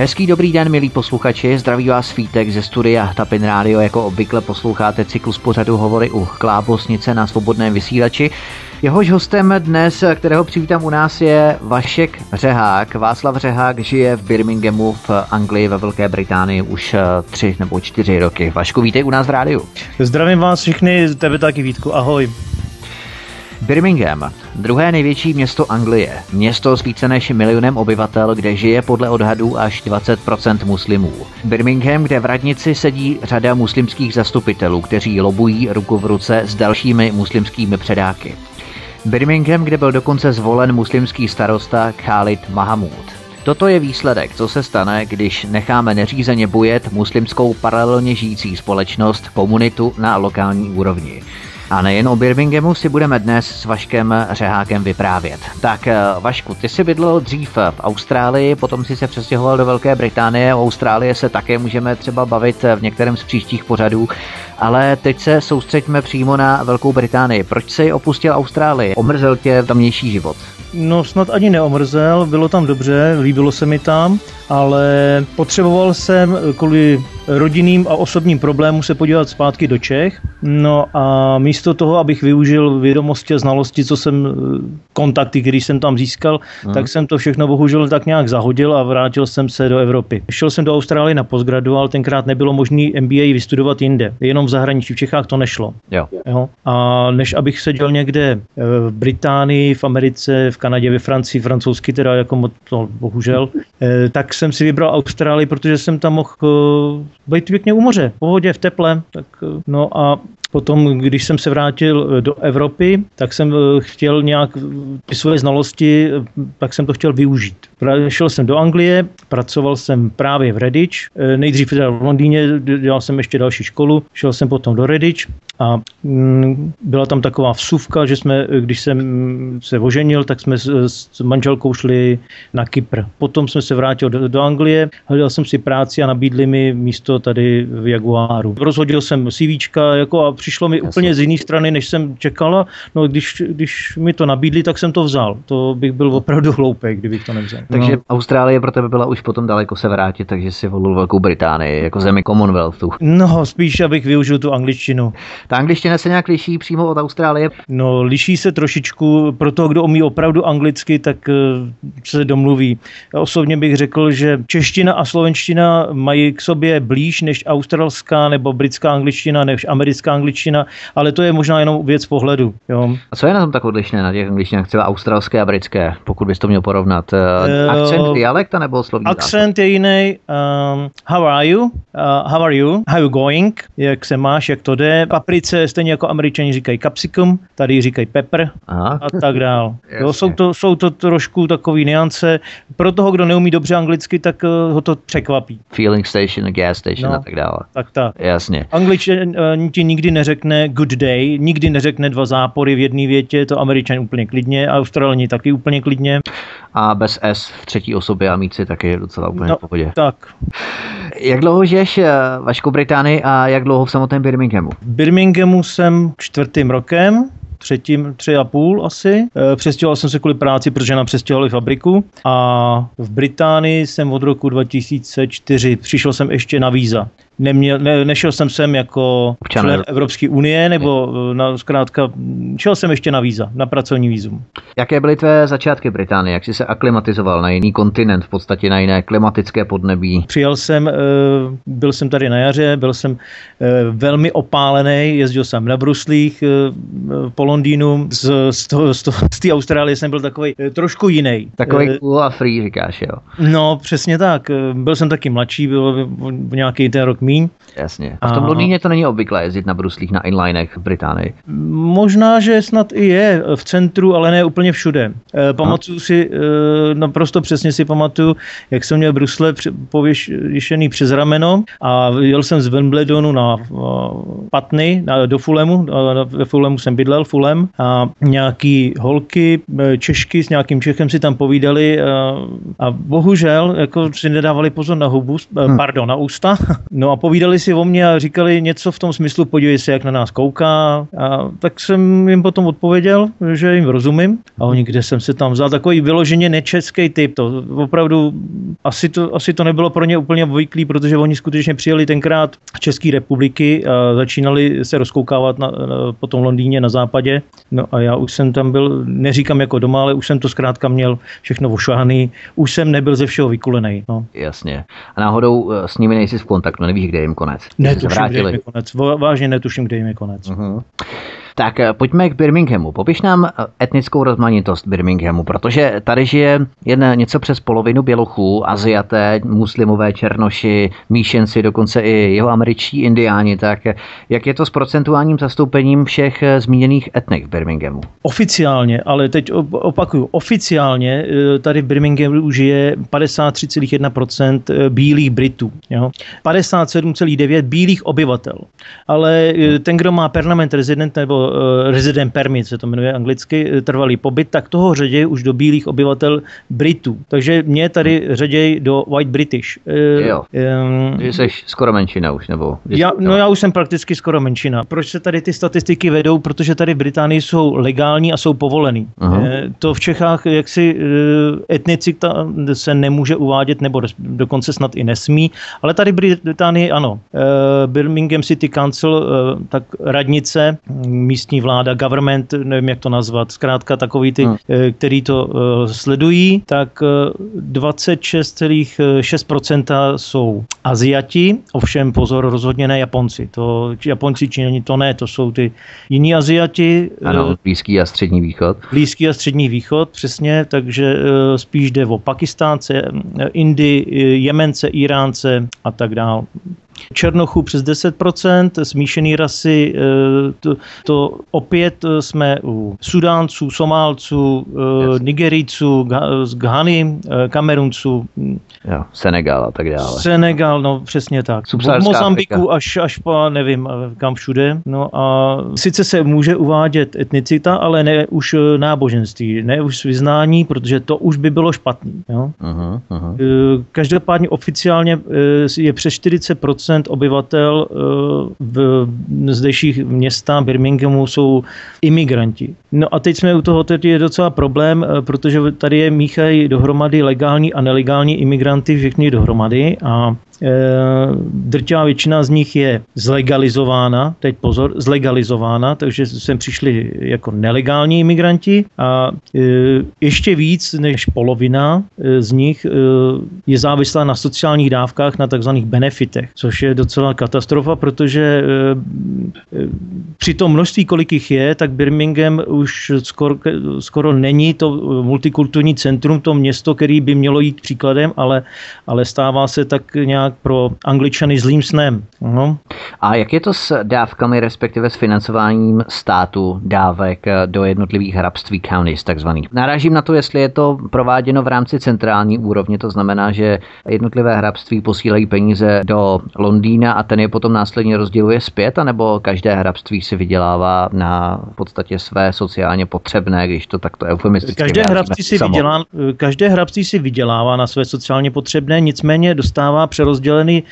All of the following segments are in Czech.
Hezký dobrý den, milí posluchači, zdraví vás Vítek ze studia Tapin rádio. Jako obvykle posloucháte cyklus pořadu Hovory u Klábosnice na Svobodném vysílači. Jehož hostem dnes, kterého přivítám u nás, je Vašek Řehák. Václav Řehák žije v Birminghamu v Anglii ve Velké Británii už 3 nebo 4 roky. Vašku, vítej u nás v rádiu. Zdravím vás všichni, tebe taky, Vítku, ahoj. Birmingham, druhé největší město Anglie, město s více než 1 milionem obyvatel, kde žije podle odhadů až 20% muslimů. Birmingham, kde v radnici sedí řada muslimských zastupitelů, kteří lobují ruku v ruce s dalšími muslimskými předáky. Birmingham, kde byl dokonce zvolen muslimský starosta Khalid Mahmood. Toto je výsledek, co se stane, když necháme neřízeně bujet muslimskou paralelně žijící společnost, komunitu na lokální úrovni. A nejen o Birminghamu si budeme dnes s Vaškem Řehákem vyprávět. Tak Vašku, ty jsi bydlel dřív v Austrálii, potom jsi se přestěhoval do Velké Británie, o Austrálii se také můžeme třeba bavit v některém z příštích pořadů, ale teď se soustřeďme přímo na Velkou Británii. Proč jsi opustil Austrálii? Omrzel tě tamnější život? No snad ani neomrzel, bylo tam dobře, líbilo se mi tam, ale potřeboval jsem kvůli rodinným a osobním problémům se podívat zpátky do Čech. No a místo toho, abych využil vědomosti a znalosti, co jsem, kontakty, který jsem tam získal, tak jsem to všechno bohužel tak nějak zahodil a vrátil jsem se do Evropy. Šel jsem do Austrálie na postgradu, ale tenkrát nebylo možné MBA vystudovat jinde. Jenom v zahraničí, v Čechách to nešlo. Jo. A než abych seděl někde v Británii, v Americe, v Kanadě, ve Francii, francouzsky teda jako to bohužel, tak jsem si vybral Austrálii, protože jsem tam mohl být pěkně u moře, v pohodě, v teple, tak no a potom, když jsem se vrátil do Evropy, tak jsem chtěl nějak ty svoje znalosti, tak jsem to chtěl využít. Šel jsem do Anglie, pracoval jsem právě v Redditch, nejdřív v Londýně, dělal jsem ještě další školu, šel jsem potom do Redditch a byla tam taková vsuvka, že jsme, když jsem se oženil, tak jsme s manželkou šli na Kypr. Potom jsem se vrátil do Anglie, hledal jsem si práci a nabídli mi místo tady v Jaguaru. Rozhodil jsem CVčka jako a přišlo mi úplně z jiné strany, než jsem čekala. No, když mi to nabídli, tak jsem to vzal. To bych byl opravdu hloupej, kdybych to nevzal. Takže Austrálie pro tebe byla už potom daleko se vrátit, takže si volil Velkou Británii jako zemi Commonwealthu. No, spíš abych využil tu angličtinu. Ta angličtina se nějak liší přímo od Austrálie? No, liší se trošičku. Pro toho, kdo umí opravdu anglicky, tak se domluví. Osobně bych řekl, že čeština a slovenština mají k sobě blíž než australská nebo britská angličtina, než americká angličtina, ale to je možná jenom věc pohledu. Jo. A co je na tom tak odlišné na těch angličtinách, třeba australské a britské, pokud bys to měl porovnat? Akcent, dialekt, nebo slovní základ? Akcent je jiný. How are you? How are you? How you going? Jak se máš, jak to jde? Paprice, stejně jako Američani říkají capsicum, tady říkají pepper. Aha. A tak dál. Jo, jsou to trošku takový nuance. Pro toho, kdo neumí dobře anglicky, tak ho to překvapí. Filling station, gas station a tak dále. Tak. Jasně. Angličani ti nikdy neřekne good day, nikdy neřekne 2 zápory v jedné větě, to Američan úplně klidně, Australani taky úplně klidně. A bez S v třetí osobě a mít si taky docela úplně v pohodě. Tak. Jak dlouho žiješ, Vašku, Británii a jak dlouho v samotném Birminghamu? V Birminghamu jsem 4. rokem. 3,5 asi. Přestěhoval jsem se kvůli práci, protože nám přestěhovali fabriku a v Británii jsem od roku 2004, přišel jsem ještě na víza. Nešel jsem sem jako člen Evropské unie, nebo zkrátka, šel jsem ještě na víza, na pracovní vízum. Jaké byly tvé začátky Británie? Jak jsi se aklimatizoval na jiný kontinent, v podstatě na jiné klimatické podnebí? Přijel jsem, byl jsem tady na jaře, byl jsem velmi opálený, jezdil jsem na bruslích po Londýnu, z té Austrálie jsem byl takovej trošku jiný. Takovej cool a free, říkáš, jo? No, přesně tak. Byl jsem taky mladší, byl nějaký ten rok míň. Jasně. A v tom Londýně to není obvyklé jezdit na bruslích, na inlinech v Británii. Možná, že snad i je v centru, ale ne úplně všude. Pamatuju si, naprosto přesně si pamatuju, jak jsem měl brusle pověšený přes rameno a jel jsem z Wimbledonu na Patny, do Fulhamu. Ve Fulhamu jsem bydlel, Fulham, a nějaký holky, Češky s nějakým Čechem si tam povídali a bohužel jako si nedávali pozor na ústa. No a povídali si o mě a říkali něco v tom smyslu, podívej se, jak na nás kouká. A tak jsem jim potom odpověděl, že jim rozumím. A oni, kde jsem se tam vzal, takový vyloženě nečeský typ. To opravdu asi to nebylo pro ně úplně obvyklý, protože oni skutečně přijeli tenkrát z České republiky a začínali se rozkoukávat po tom Londýně na západě. No a já už jsem tam byl, neříkám jako doma, ale už jsem to zkrátka měl všechno ošahaný. Už jsem nebyl ze všeho vykulenej. No. Jasně. A náhodou s nimi nejsi v kontaktu, nevíš, kde jim konec. Netuším, kde jim je konec. Vážně netuším, kde jim je konec. Uh-huh. Tak pojďme k Birminghamu. Popiš nám etnickou rozmanitost Birminghamu, protože tady žije něco přes polovinu bělochů, Aziaté, muslimové, černoši, míšenci, dokonce i jeho američtí indiáni. Tak jak je to s procentuálním zastoupením všech zmíněných etnik v Birminghamu? Oficiálně, ale teď opakuju, oficiálně tady v Birminghamu žije 53,1% bílých Britů. Jo? 57,9% bílých obyvatel. Ale ten, kdo má permanent resident nebo resident permit, se to jmenuje anglicky, trvalý pobyt, tak toho řaději už do bílých obyvatel Britů. Takže mě tady řaději do White British. Jo, ty jsi skoro menšina už, nebo... Já už jsem prakticky skoro menšina. Proč se tady ty statistiky vedou? Protože tady v Británii jsou legální a jsou povolený. Uh-huh. To v Čechách jaksi etnicita se nemůže uvádět, nebo dokonce snad i nesmí, ale tady v Británii ano. Birmingham City Council, tak radnice, místní vláda, government, nevím, jak to nazvat, zkrátka takový ty, který to sledují, tak 26,6% jsou Aziati, ovšem pozor, rozhodně ne Japonci. To Japonci, Číňani, to ne, to jsou ty jiní Aziati. Ano, Blízký a Střední východ. Blízký a Střední východ, přesně, takže spíš jde o Pakistánce, Indy, Jemence, Iránce a tak dále. Černochů přes 10%, smíšený rasy, to opět jsme u Sudánců, Somálců, Nigerijců, z Ghany, Kamerunců. Jo, Senegal a tak dále. Senegal, no přesně tak. Od Mozambiku až po, nevím, kam všude. No a sice se může uvádět etnicita, ale ne už náboženství, ne už vyznání, protože to už by bylo špatný. Jo? Uh-huh, uh-huh. Každopádně oficiálně je přes 40% obyvatel v zdejších městách Birminghamu jsou imigranti. No a teď jsme u toho, teď je docela problém, protože tady je míchají dohromady legální a nelegální imigranty, všichni dohromady a drtivá většina z nich je zlegalizována, teď pozor, zlegalizována, takže sem přišli jako nelegální imigranti a ještě víc než polovina z nich je závislá na sociálních dávkách, na takzvaných benefitech, což je docela katastrofa, protože při tom množství, kolik jich je, tak Birmingham už skoro není to multikulturní centrum, to město, který by mělo jít příkladem, ale stává se tak nějak pro Angličany zlým snem. No. A jak je to s dávkami, respektive s financováním státu dávek do jednotlivých hrabství counties takzvaných? Narážím na to, jestli je to prováděno v rámci centrální úrovně, to znamená, že jednotlivé hrabství posílají peníze do Londýna a ten je potom následně rozděluje zpět, anebo každé hrabství si vydělává na v podstatě své sociálně potřebné, když to takto eufemisticky každé hrabství si vydělává na své sociálně potřebné, nicméně dostává rozděleny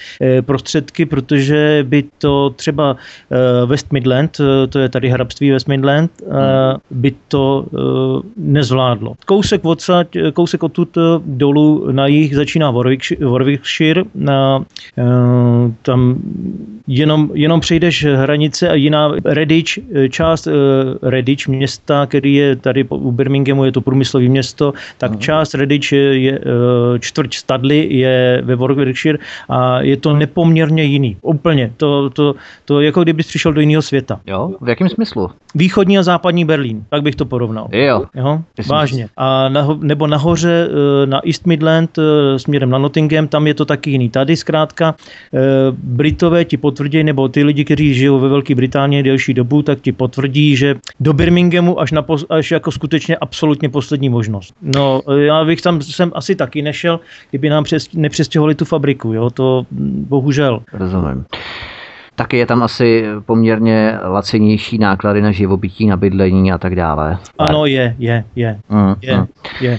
prostředky, protože by to třeba West Midland, to je tady hrabství West Midland, by to nezvládlo. Kousek odtud dolů na jih začíná Warwickshire, tam jenom přejdeš hranice a jiná část Redditch města, který je tady u Birminghamu, je to průmyslové město, tak část Redditch je čtvrť Studley, je ve Warwickshire a je to nepoměrně jiný. Úplně. To jako kdyby přišel do jiného světa. Jo? V jakém smyslu? Východní a západní Berlín. Tak bych to porovnal. Jo? Vážně. A nebo nahoře na East Midland směrem na Nottingham, tam je to taky jiný. Tady zkrátka Britové ti potvrdí, nebo ty lidi, kteří žijou ve Velké Británii delší dobu, tak ti potvrdí, že do Birminghamu až jako skutečně absolutně poslední možnost. No, já bych tam jsem asi taky nešel, kdyby nám nepřestěhovali tu fabriku. Jo, to bohužel. Rozumím. taky je tam asi poměrně lacinější náklady na živobytí, na bydlení a tak dále. Ano, je.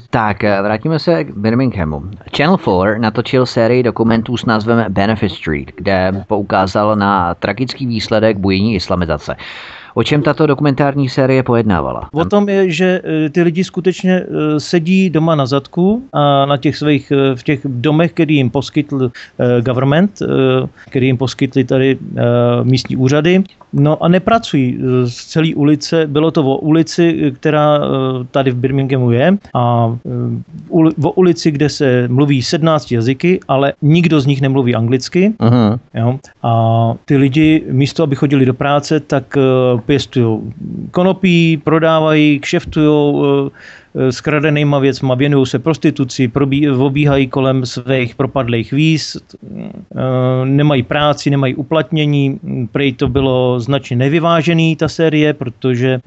Tak, vrátíme se k Birminghamu. Channel 4 natočil sérii dokumentů s názvem Benefit Street, kde poukázal na tragický výsledek bujení islamizace. O čem tato dokumentární série pojednávala? O tom je, že ty lidi skutečně sedí doma na zadku a na těch svých, v těch domech, který jim poskytl government, který jim poskytli tady místní úřady, no a nepracují z celé ulice. Bylo to o ulici, která tady v Birminghamu je, a o ulici, kde se mluví 17 jazyky, ale nikdo z nich nemluví anglicky. Uh-huh. Jo? A ty lidi místo, aby chodili do práce, tak pěstují konopí, prodávají, kšeftují s kradenýma věcma, věnují se prostituci, obíhají kolem svých propadlých víz, nemají práci, nemají uplatnění. Prej to bylo značně nevyvážený, ta série, protože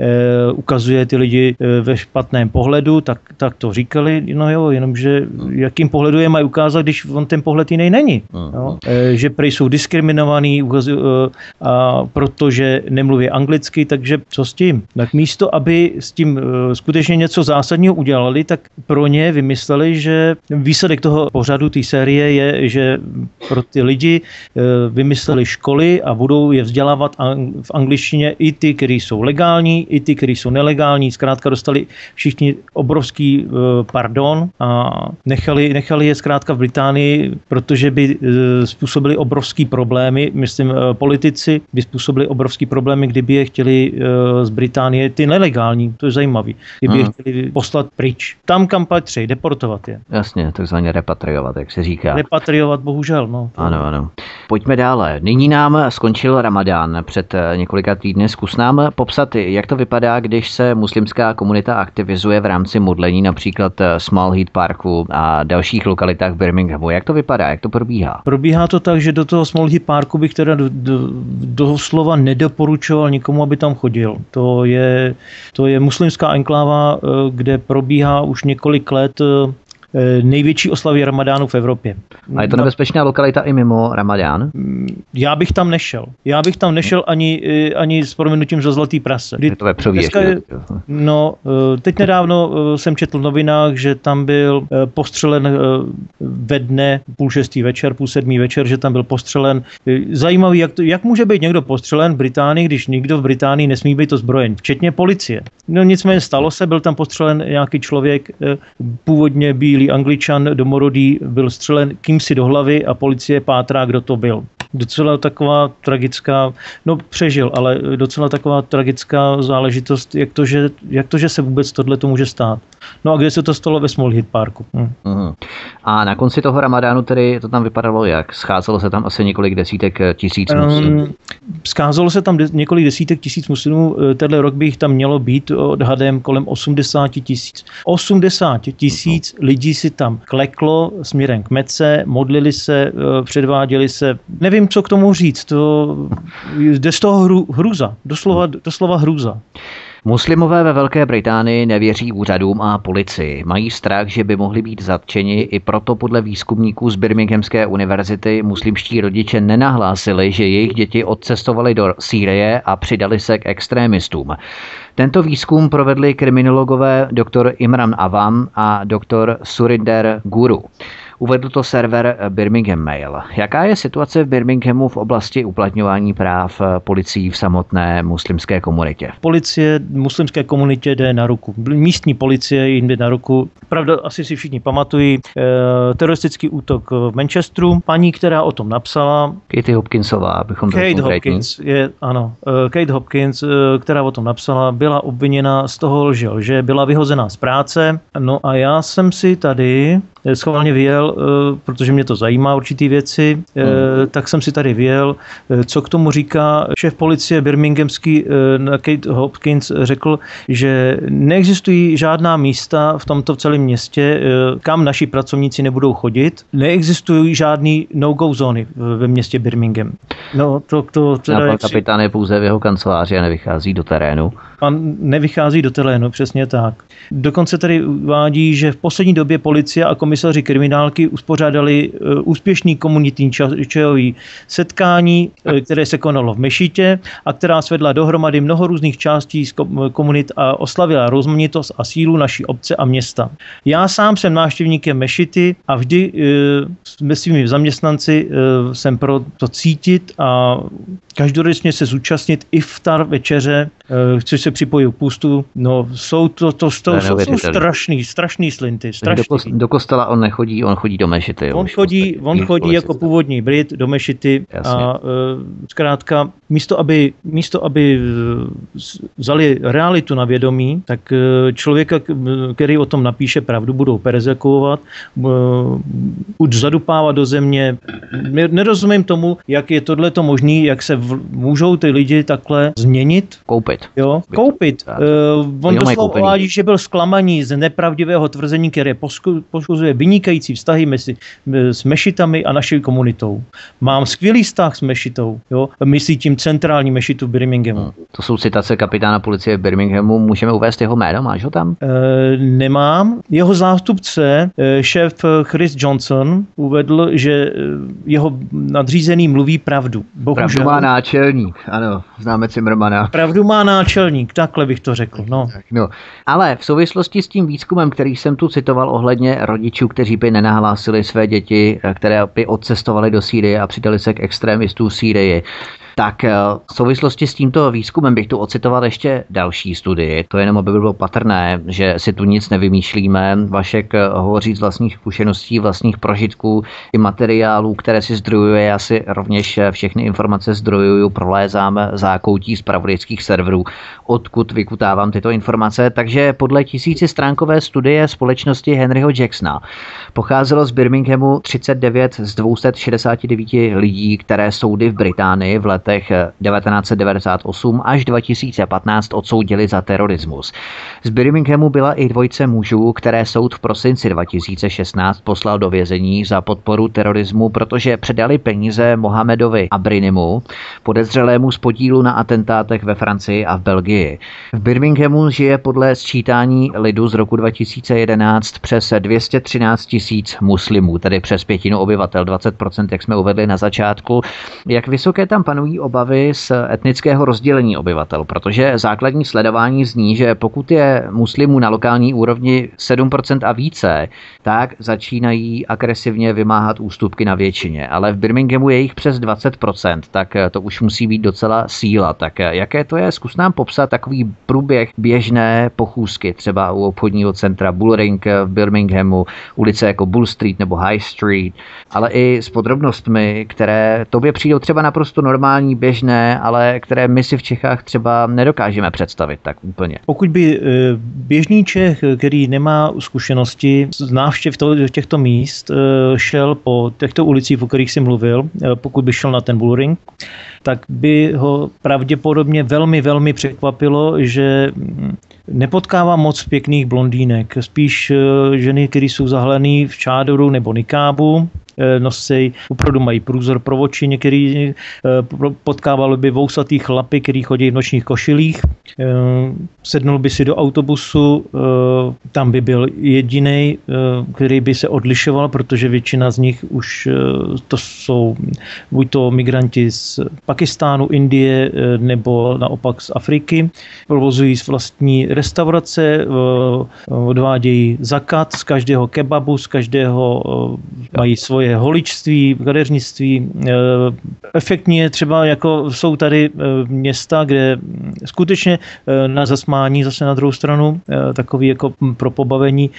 ukazuje ty lidi ve špatném pohledu, tak to říkali, no jo, jenomže jakým pohledu je mají ukázat, když on ten pohled jiný není. Jo? Že prej jsou diskriminovaný, protože nemluví anglicky, takže co s tím? Tak místo, aby s tím skutečně něco zásadního udělali, tak pro ně vymysleli, že výsledek toho pořadu té série je, že pro ty lidi vymysleli školy a budou je vzdělávat v angličtině, i ty, kteří jsou legální, i ty, kteří jsou nelegální. Zkrátka dostali všichni obrovský pardon a nechali je zkrátka v Británii, protože by způsobili obrovský problémy, myslím, politici by způsobili obrovský problémy, kdyby je chtěli z Británie, ty nelegální, to je zajímavý, kdyby je chtěli poslat pryč. Tam, kam patří, deportovat je. Jasně, takzvaně repatriovat, jak se říká. Repatriovat, bohužel, no. Ano, ano. Pojďme dále. Nyní nám skončil Ramadán před několika týdny. Zkus nám popsat, jak to vypadá, když se muslimská komunita aktivizuje v rámci modlení, například Small Heath Parku a dalších lokalitách v Birminghamu. Jak to vypadá, jak to probíhá? Probíhá to tak, že do toho Small Heath Parku bych teda doslova nedoporučoval nikomu, aby tam chodil. To je muslimská enkláva, kde probíhá už několik let největší oslavy Ramadánu v Evropě. A je to nebezpečná lokalita i mimo Ramadán? Já bych tam nešel. Já bych tam nešel ani s prominutím za zlatý prase. Teď nedávno jsem četl v novinách, že tam byl postřelen ve dne 5:30 večer, 6:30 večer, že tam byl postřelen. Zajímavý, jak může být někdo postřelen v Británii, když nikdo v Británii nesmí být ozbrojen, včetně policie. No nicméně stalo se, byl tam postřelen nějaký člověk, původně bílý Angličan, domorodý, byl střelen kýmsi do hlavy a policie pátrá, kdo to byl. Docela taková tragická, přežil, ale docela taková tragická záležitost, jak to, že se vůbec tohleto může stát. No a kde se to stalo? Ve Small Heath Parku. A na konci toho Ramadánu tedy to tam vypadalo jak? Scházelo se tam asi několik desítek tisíc muslimů? Scházelo se tam několik desítek tisíc muslimů. Tenhle rok by jich tam mělo být odhadem kolem 80 000. 80 000 lidí si tam kleklo směrem k Mece, modlili se, předváděli se. Nevím, co k tomu říct. To jde z toho hrůza. Doslova hrůza. Muslimové ve Velké Británii nevěří úřadům a policii. Mají strach, že by mohli být zatčeni, i proto podle výzkumníků z Birminghamské univerzity muslimští rodiče nenahlásili, že jejich děti odcestovali do Sýrie a přidali se k extrémistům. Tento výzkum provedli kriminologové dr. Imran Awam a dr. Surinder Guru. Uvedl to server Birmingham Mail. Jaká je situace v Birminghamu v oblasti uplatňování práv policií v samotné muslimské komunitě? Policie muslimské komunitě jde na ruku. Místní policie jim jde na ruku. Pravda, asi si všichni pamatují teroristický útok v Manchesteru. Paní, která o tom napsala. Kate Hopkinsová, abychom to Hopkins, ano. Kate Hopkins, která o tom napsala, byla obviněna z toho, že byla vyhozená z práce. No a já jsem si tady schválně vyjel, protože mě to zajímá určitý věci, tak jsem si tady vyjel, co k tomu říká šéf policie birminghamský Kate Hopkins, řekl, že neexistují žádná místa v tomto celém městě, kam naši pracovníci nebudou chodit, neexistují žádný no-go zóny ve městě Birmingham. No, to teda... Kapitán je pouze v jeho kanceláři a nevychází do terénu. a nevychází do terénu, přesně tak. Dokonce tady uvádí, že v poslední době policie a komisaři kriminálky uspořádali úspěšný komunitní čajový setkání, které se konalo v mešitě a která svedla dohromady mnoho různých částí komunit a oslavila rozmanitost a sílu naší obce a města. Já sám jsem návštěvníkem mešity a vždy se svými zaměstnanci jsem pro to cítit a každoročně se zúčastnit iftar večeře, což se připojí k půstu. No, jsou to strašný slinty. Strašný. Do kostela on nechodí, on chodí do mešity. Jo? On chodí jako původní Brit do mešity. Jasně. A zkrátka místo aby vzali realitu na vědomí, tak člověka, který o tom napíše pravdu, budou perzekvovat, už zadupávat do země. Nerozumím tomu, jak je tohleto možný, jak se můžou ty lidi takhle změnit. Koupit. On doslova uvádí, že byl zklamaný z nepravdivého tvrzení, které poškozuje vynikající vztahy s mešitami a naší komunitou. Mám skvělý vztah s mešitou, jo? Myslí tím centrální mešitu Birminghamu. No, to jsou citace kapitána policie v Birminghamu. Můžeme uvést jeho jméno, máš ho tam? Nemám. Jeho zástupce, šéf Chris Johnson, uvedl, že jeho nadřízený mluví pravdu. Bohužel. Pravdu má náčelník, ano, známe Cimrmana. Pravdu má náčelník, takhle bych to řekl. No. Ale v souvislosti s tím výzkumem, který jsem tu citoval ohledně rodičů, kteří by nenahlásili své děti, které by odcestovali do Sýrie a přidali se k extremistům v Sýrii, tak v souvislosti s tímto výzkumem bych tu ocitoval ještě další studii. To jenom, aby bylo patrné, že si tu nic nevymýšlíme. Vašek hovoří z vlastních zkušeností, vlastních prožitků i materiálů, které si zdrojuje. Já si rovněž všechny informace zdrojuju, prolézám zákoutí zpravodajských serverů, odkud vykutávám tyto informace. Takže podle 1000stránkové studie společnosti Henryho Jacksona pocházelo z Birminghamu 39 z 269 lidí, které soudy v Británii v letech 1998 až 2015 odsoudili za terorismus. Z Birminghamu byla i dvojce mužů, které soud v prosinci 2016 poslal do vězení za podporu terorismu, protože předali peníze Mohamedovi Abrinimu, podezřelému z podílu na atentátech ve Francii a v Belgii. V Birminghamu žije podle sčítání lidu z roku 2011 přes 213 000 muslimů, tedy přes pětinu obyvatel, 20%, jak jsme uvedli na začátku. Jak vysoké tam panují obavy z etnického rozdělení obyvatel, protože základní sledování zní, že pokud je muslimů na lokální úrovni 7% a více, tak začínají agresivně vymáhat ústupky na většině, ale v Birminghamu je jich přes 20%, tak to už musí být docela síla. Tak jaké to je? Zkus nám popsat takový průběh běžné pochůzky, třeba u obchodního centra Bullring v Birminghamu, ulice jako Bull Street nebo High Street, ale i s podrobnostmi, které tobě přijdou třeba naprosto normální, běžné, ale které my si v Čechách třeba nedokážeme představit tak úplně. Pokud by běžný Čech, který nemá zkušenosti z návštěv těchto míst, šel po těchto ulicích, o kterých jsi mluvil, pokud by šel na ten Bullring, tak by ho pravděpodobně velmi, velmi překvapilo, že nepotkává moc pěkných blondýnek. Spíš ženy, které jsou zahalené v čádoru nebo nikábu, nosej, opravdu mají průzor pro oči, některý potkávalo by vousatý chlapy, který chodí v nočních košilích, sednul by si do autobusu, tam by byl jedinej, který by se odlišoval, protože většina z nich už to jsou buď to migranti z Pakistánu, Indie nebo naopak z Afriky, provozují vlastní restaurace, odvádějí zakat z každého kebabu, z každého mají svoje holičství, kadeřnictví. Efektně třeba jako jsou tady města, kde skutečně na zasmání, zase na druhou stranu, takový jako pro pobavení,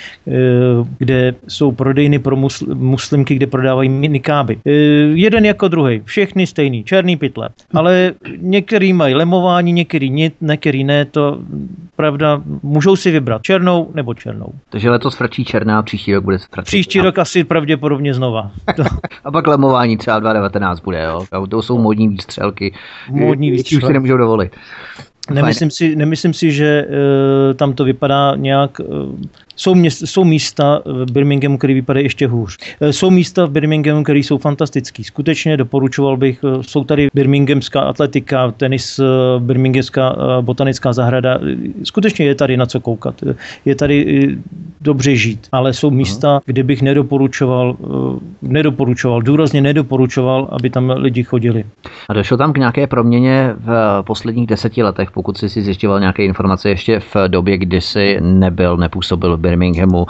kde jsou prodejny pro muslimky, kde prodávají nikáby. Jeden jako druhý, všechny stejný, černý pytle. Ale některý mají lemování, některý nic, některý ne, to pravda, můžou si vybrat černou nebo černou. Takže letos frčí černá, příští rok bude frčí. Příští rok asi pravděpodobně znova. A pak lemování třeba 2019 bude, jo? To jsou módní výstřelky. Módní výstřelky. Už si nemůžou dovolit. Nemyslím si, že tam to vypadá nějak Jsou místa v Birminghamu, které vypadají ještě hůř. Jsou místa v Birminghamu, které jsou fantastické. Skutečně doporučoval bych, jsou tady birminghamská atletika, tenis, birminghamská botanická zahrada. Skutečně je tady na co koukat. Je tady dobře žít, ale jsou místa, kde bych důrazně nedoporučoval, aby tam lidi chodili. A došlo tam k nějaké proměně v posledních 10 letech, pokud jsi zjišťoval nějaké informace ještě v době, kdy jsi nepůsobil v Birminghamu,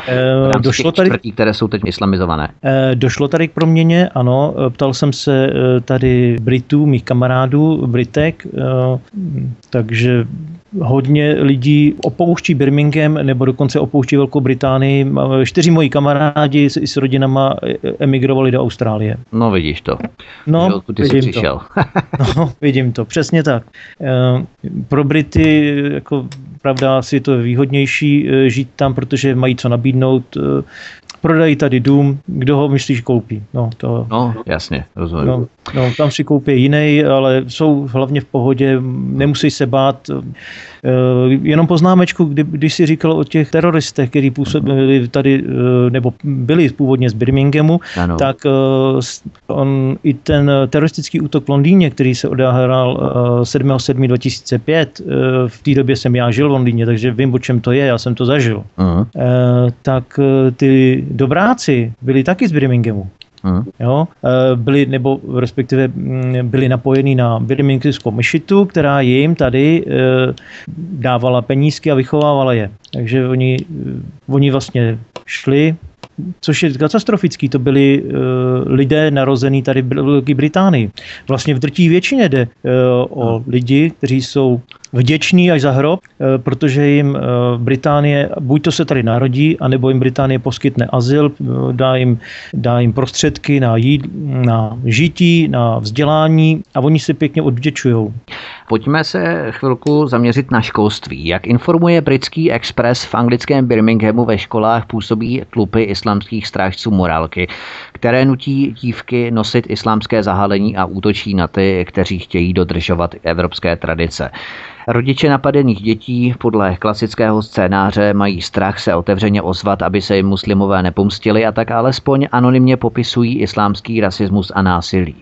čtvrtí, které jsou teď islamizované? Došlo tady k proměně, ano. Ptal jsem se tady Britů, mých kamarádů, Britek, takže hodně lidí opouští Birmingham nebo dokonce opouští Velkou Británii. 4 moji kamarádi s rodinama emigrovali do Austrálie. No vidíš to. No, vidím to. No, vidím to. Přesně tak. Pro Brity, jako pravda, asi to je výhodnější žít tam, protože mají co nabídnout. Prodají tady dům, kdo ho, myslíš, koupí. No, jasně, rozumím. No, tam si koupí jiný, ale jsou hlavně v pohodě, nemusí se bát. Jenom poznámečku, když si říkal o těch teroristech, kteří působili tady, nebo byli původně z Birminghamu, ano. Tak i ten teroristický útok v Londýně, který se odehrál 7.7.2005, v té době jsem já žil v Londýně, takže vím, o čem to je, já jsem to zažil. Tak ty dobráci byli taky z Birminghamu. Jo, byli napojeni na birminghamskou mešitu, která jim tady dávala penízky a vychovávala je. Takže oni vlastně šli, což je katastrofický, to byli lidé narození tady v Velké Británii. Vlastně v drtí většině jde o lidi, kteří jsou vděční až za hrob, protože jim Británie, buď to se tady narodí, anebo jim Británie poskytne azyl, dá jim prostředky na žití, na vzdělání a oni se pěkně odvděčujou. Pojďme se chvilku zaměřit na školství. Jak informuje britský Express, v anglickém Birminghamu ve školách působí tlupy islámských strážců morálky, které nutí dívky nosit islámské zahalení a útočí na ty, kteří chtějí dodržovat evropské tradice. Rodiče napadených dětí podle klasického scénáře mají strach se otevřeně ozvat, aby se jim muslimové nepomstili, a tak alespoň anonymně popisují islámský rasismus a násilí.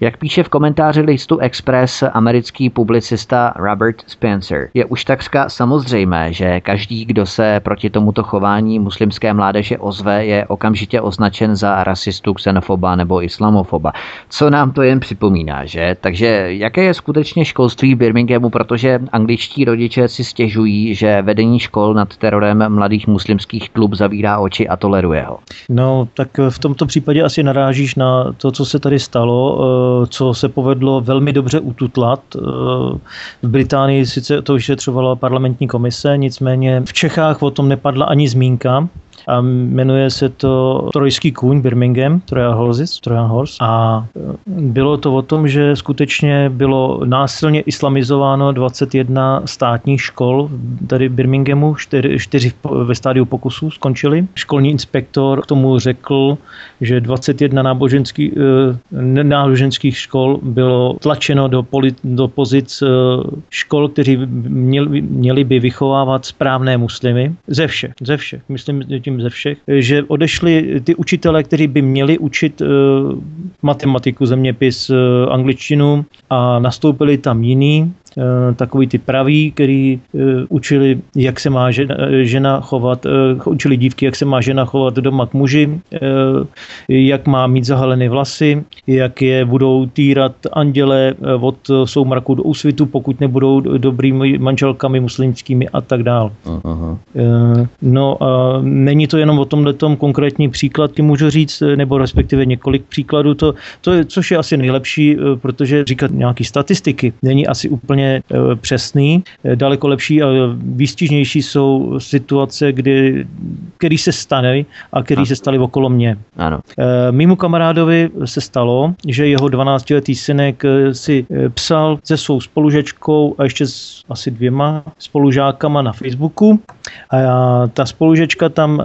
Jak píše v komentáři listu Express americký publicista Robert Spencer, je už takřka samozřejmé, že každý, kdo se proti tomuto chování muslimské mládeže ozve, je okamžitě označen za rasistu, xenofoba nebo islamofoba. Co nám to jen připomíná, že? Takže jaké je skutečně školství Birminghamu, protože angličtí rodiče si stěžují, že vedení škol nad terorem mladých muslimských klub zavírá oči a toleruje ho. No, tak v tomto případě asi narážíš na to, co se tady stalo, co se povedlo velmi dobře ututlat. V Británii sice to vyšetřovala parlamentní komise, nicméně v Čechách o tom nepadla ani zmínka. A jmenuje se to Trojský kůň Birmingham, Trojan Horse. A bylo to o tom, že skutečně bylo násilně islamizováno 21 státních škol tady v Birminghamu, 4 ve stádiu pokusů skončily. Školní inspektor k tomu řekl, že 21 náboženských škol bylo tlačeno do pozic škol, kteří měli by vychovávat správné muslimy. Ze všech. Myslím tím ze všech, že odešli ty učitelé, kteří by měli učit matematiku, zeměpis, angličtinu, a nastoupili tam jiní, takový ty praví, který učili, jak se má žena chovat, učili dívky, jak se má žena chovat doma k muži, jak má mít zahalené vlasy, jak je budou týrat anděle od soumraku do úsvitu, pokud nebudou dobrými manželkami muslimskými a tak dál. No a není to jenom o tomhletom konkrétní příklad, ti můžu říct, nebo respektive několik příkladů, což je asi nejlepší, protože říkat nějaký statistiky není asi úplně přesný. Daleko lepší a výstižnější jsou situace, který se stane a který se staly okolo mě. Ano. Mému kamarádovi se stalo, že jeho 12-letý synek si psal se svou spolužečkou a ještě s asi 2 spolužákama na Facebooku. A ta spolužečka tam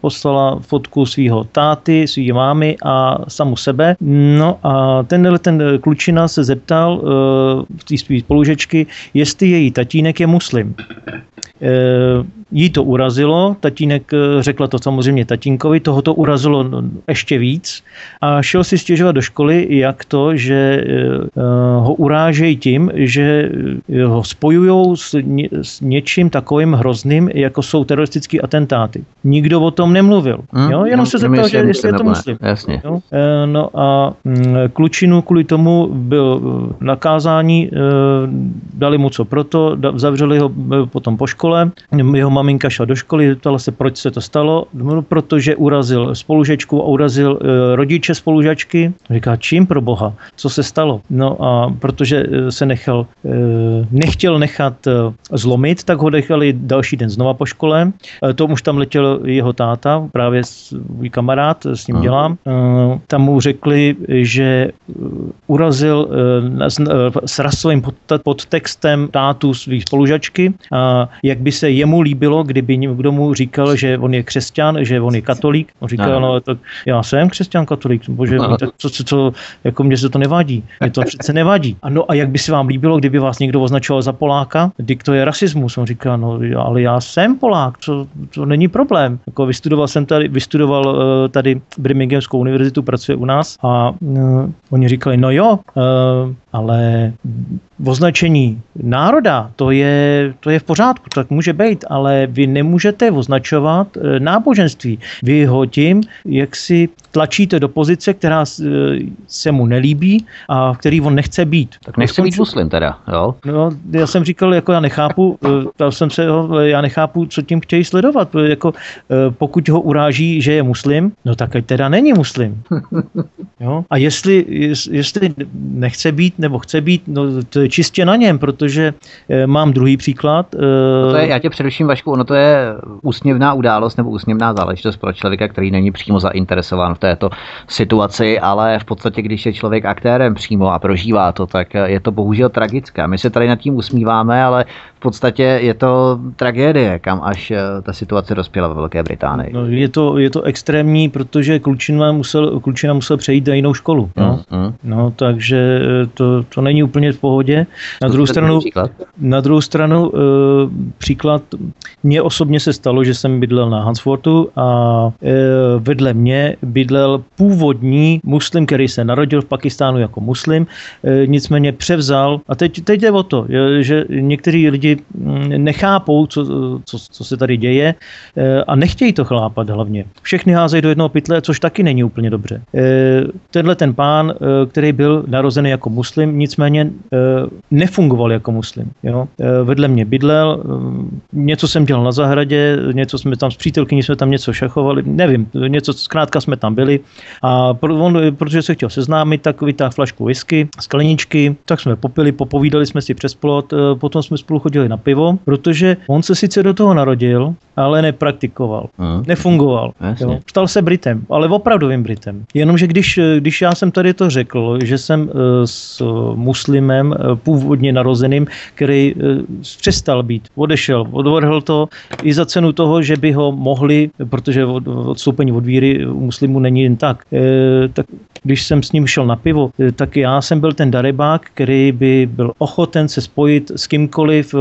poslala fotku svého táty, své mámy a samu sebe. No a ten klučina se zeptal v té své spolužečky, jestli její tatínek je muslim. Jí to urazilo, tatínek řekla to samozřejmě tatínkovi, toho to urazilo ještě víc a šel si stěžovat do školy, jak to, že ho urážejí tím, že ho spojují s něčím takovým hrozným, jako jsou teroristické atentáty. Nikdo o tom nemluvil. Jo? Jenom se zeptal, že jestli je to muslim. No a klučinu kvůli tomu byl nakázání, dali mu co proto, zavřeli ho potom po škole, jeho maminka šla do školy, ptala se, proč se to stalo, protože urazil spolužečku a urazil rodiče spolužačky. Říká, čím pro boha, co se stalo? No a protože se nechtěl nechat zlomit, tak ho nechali další den znova po škole. To už tam letěl jeho táta, právě můj kamarád, s ním dělám. Tam mu řekli, že urazil s rasovým podtextem tátu svých spolužačky a jak by se jemu líbilo, kdyby někdo mu říkal, že on je křesťan, že on je katolík. On říkal, no tak já jsem křesťan katolík, bože, tak co, jako mně se to nevadí. Mně to přece nevadí. A no a jak by se vám líbilo, kdyby vás někdo označoval za Poláka? Vždyť to je rasismus. On říkal, no ale já jsem Polák, to není problém. Jako vystudoval tady Birminghamskou univerzitu, pracuje u nás a oni říkali, no jo, ale označení národa, to je v pořádku, tak může být, ale vy nemůžete označovat náboženství. Vy ho tím, jak si tlačíte do pozice, která se mu nelíbí a v který on nechce být. Tak nechce být muslim teda, jo? No, já jsem říkal, jako já nechápu, co tím chtějí sledovat. Jako, pokud ho uráží, že je muslim, no tak ať teda není muslim. Jo? A jestli nechce být nebo chce být, no to je čistě na něm, protože mám druhý příklad. Já tě především, Vašku, ono to je úsměvná událost nebo úsměvná záležitost pro člověka, který není přímo zainteresován v této situaci, ale v podstatě, když je člověk aktérem přímo a prožívá to, tak je to bohužel tragické. My se tady nad tím usmíváme, ale v podstatě je to tragédie, kam až ta situace dospěla ve Velké Británii. No, je to extrémní, protože klučina musel přejít na jinou školu. No, takže to není úplně v pohodě. Na druhou stranu příklad, mně osobně se stalo, že jsem bydlel na Hunsfortu a vedle mě bydlel původní muslim, který se narodil v Pakistánu jako muslim, nicméně převzal, a teď jde o to, že někteří lidi nechápou, co se tady děje a nechtějí to chápat hlavně. Všechny házejí do jednoho pytle, což taky není úplně dobře. Tenhle ten pán, který byl narozený jako muslim, nicméně nefungoval jako muslim. Jo? Vedle mě bydlel, něco jsem dělal na zahradě, něco jsme tam s přítelkyní, jsme tam něco šachovali, nevím, něco zkrátka jsme tam byli a on, protože se chtěl seznámit, tak vytáhl flašku whisky z skleničky, tak jsme popili, popovídali jsme si přes plot, potom jsme spolu chodili na pivo, protože on se sice do toho narodil, ale nepraktikoval, nefungoval. Jo? Stal se Britem, ale opravdovým Britem. Jenomže když já jsem tady to řekl, že jsem s muslimem původně narozeným, který přestal být, odešel, odvrhl to i za cenu toho, že by ho mohli, protože odstoupení od víry u muslimů není jen tak. Tak když jsem s ním šel na pivo, tak já jsem byl ten darebák, který by byl ochoten se spojit s kýmkoliv,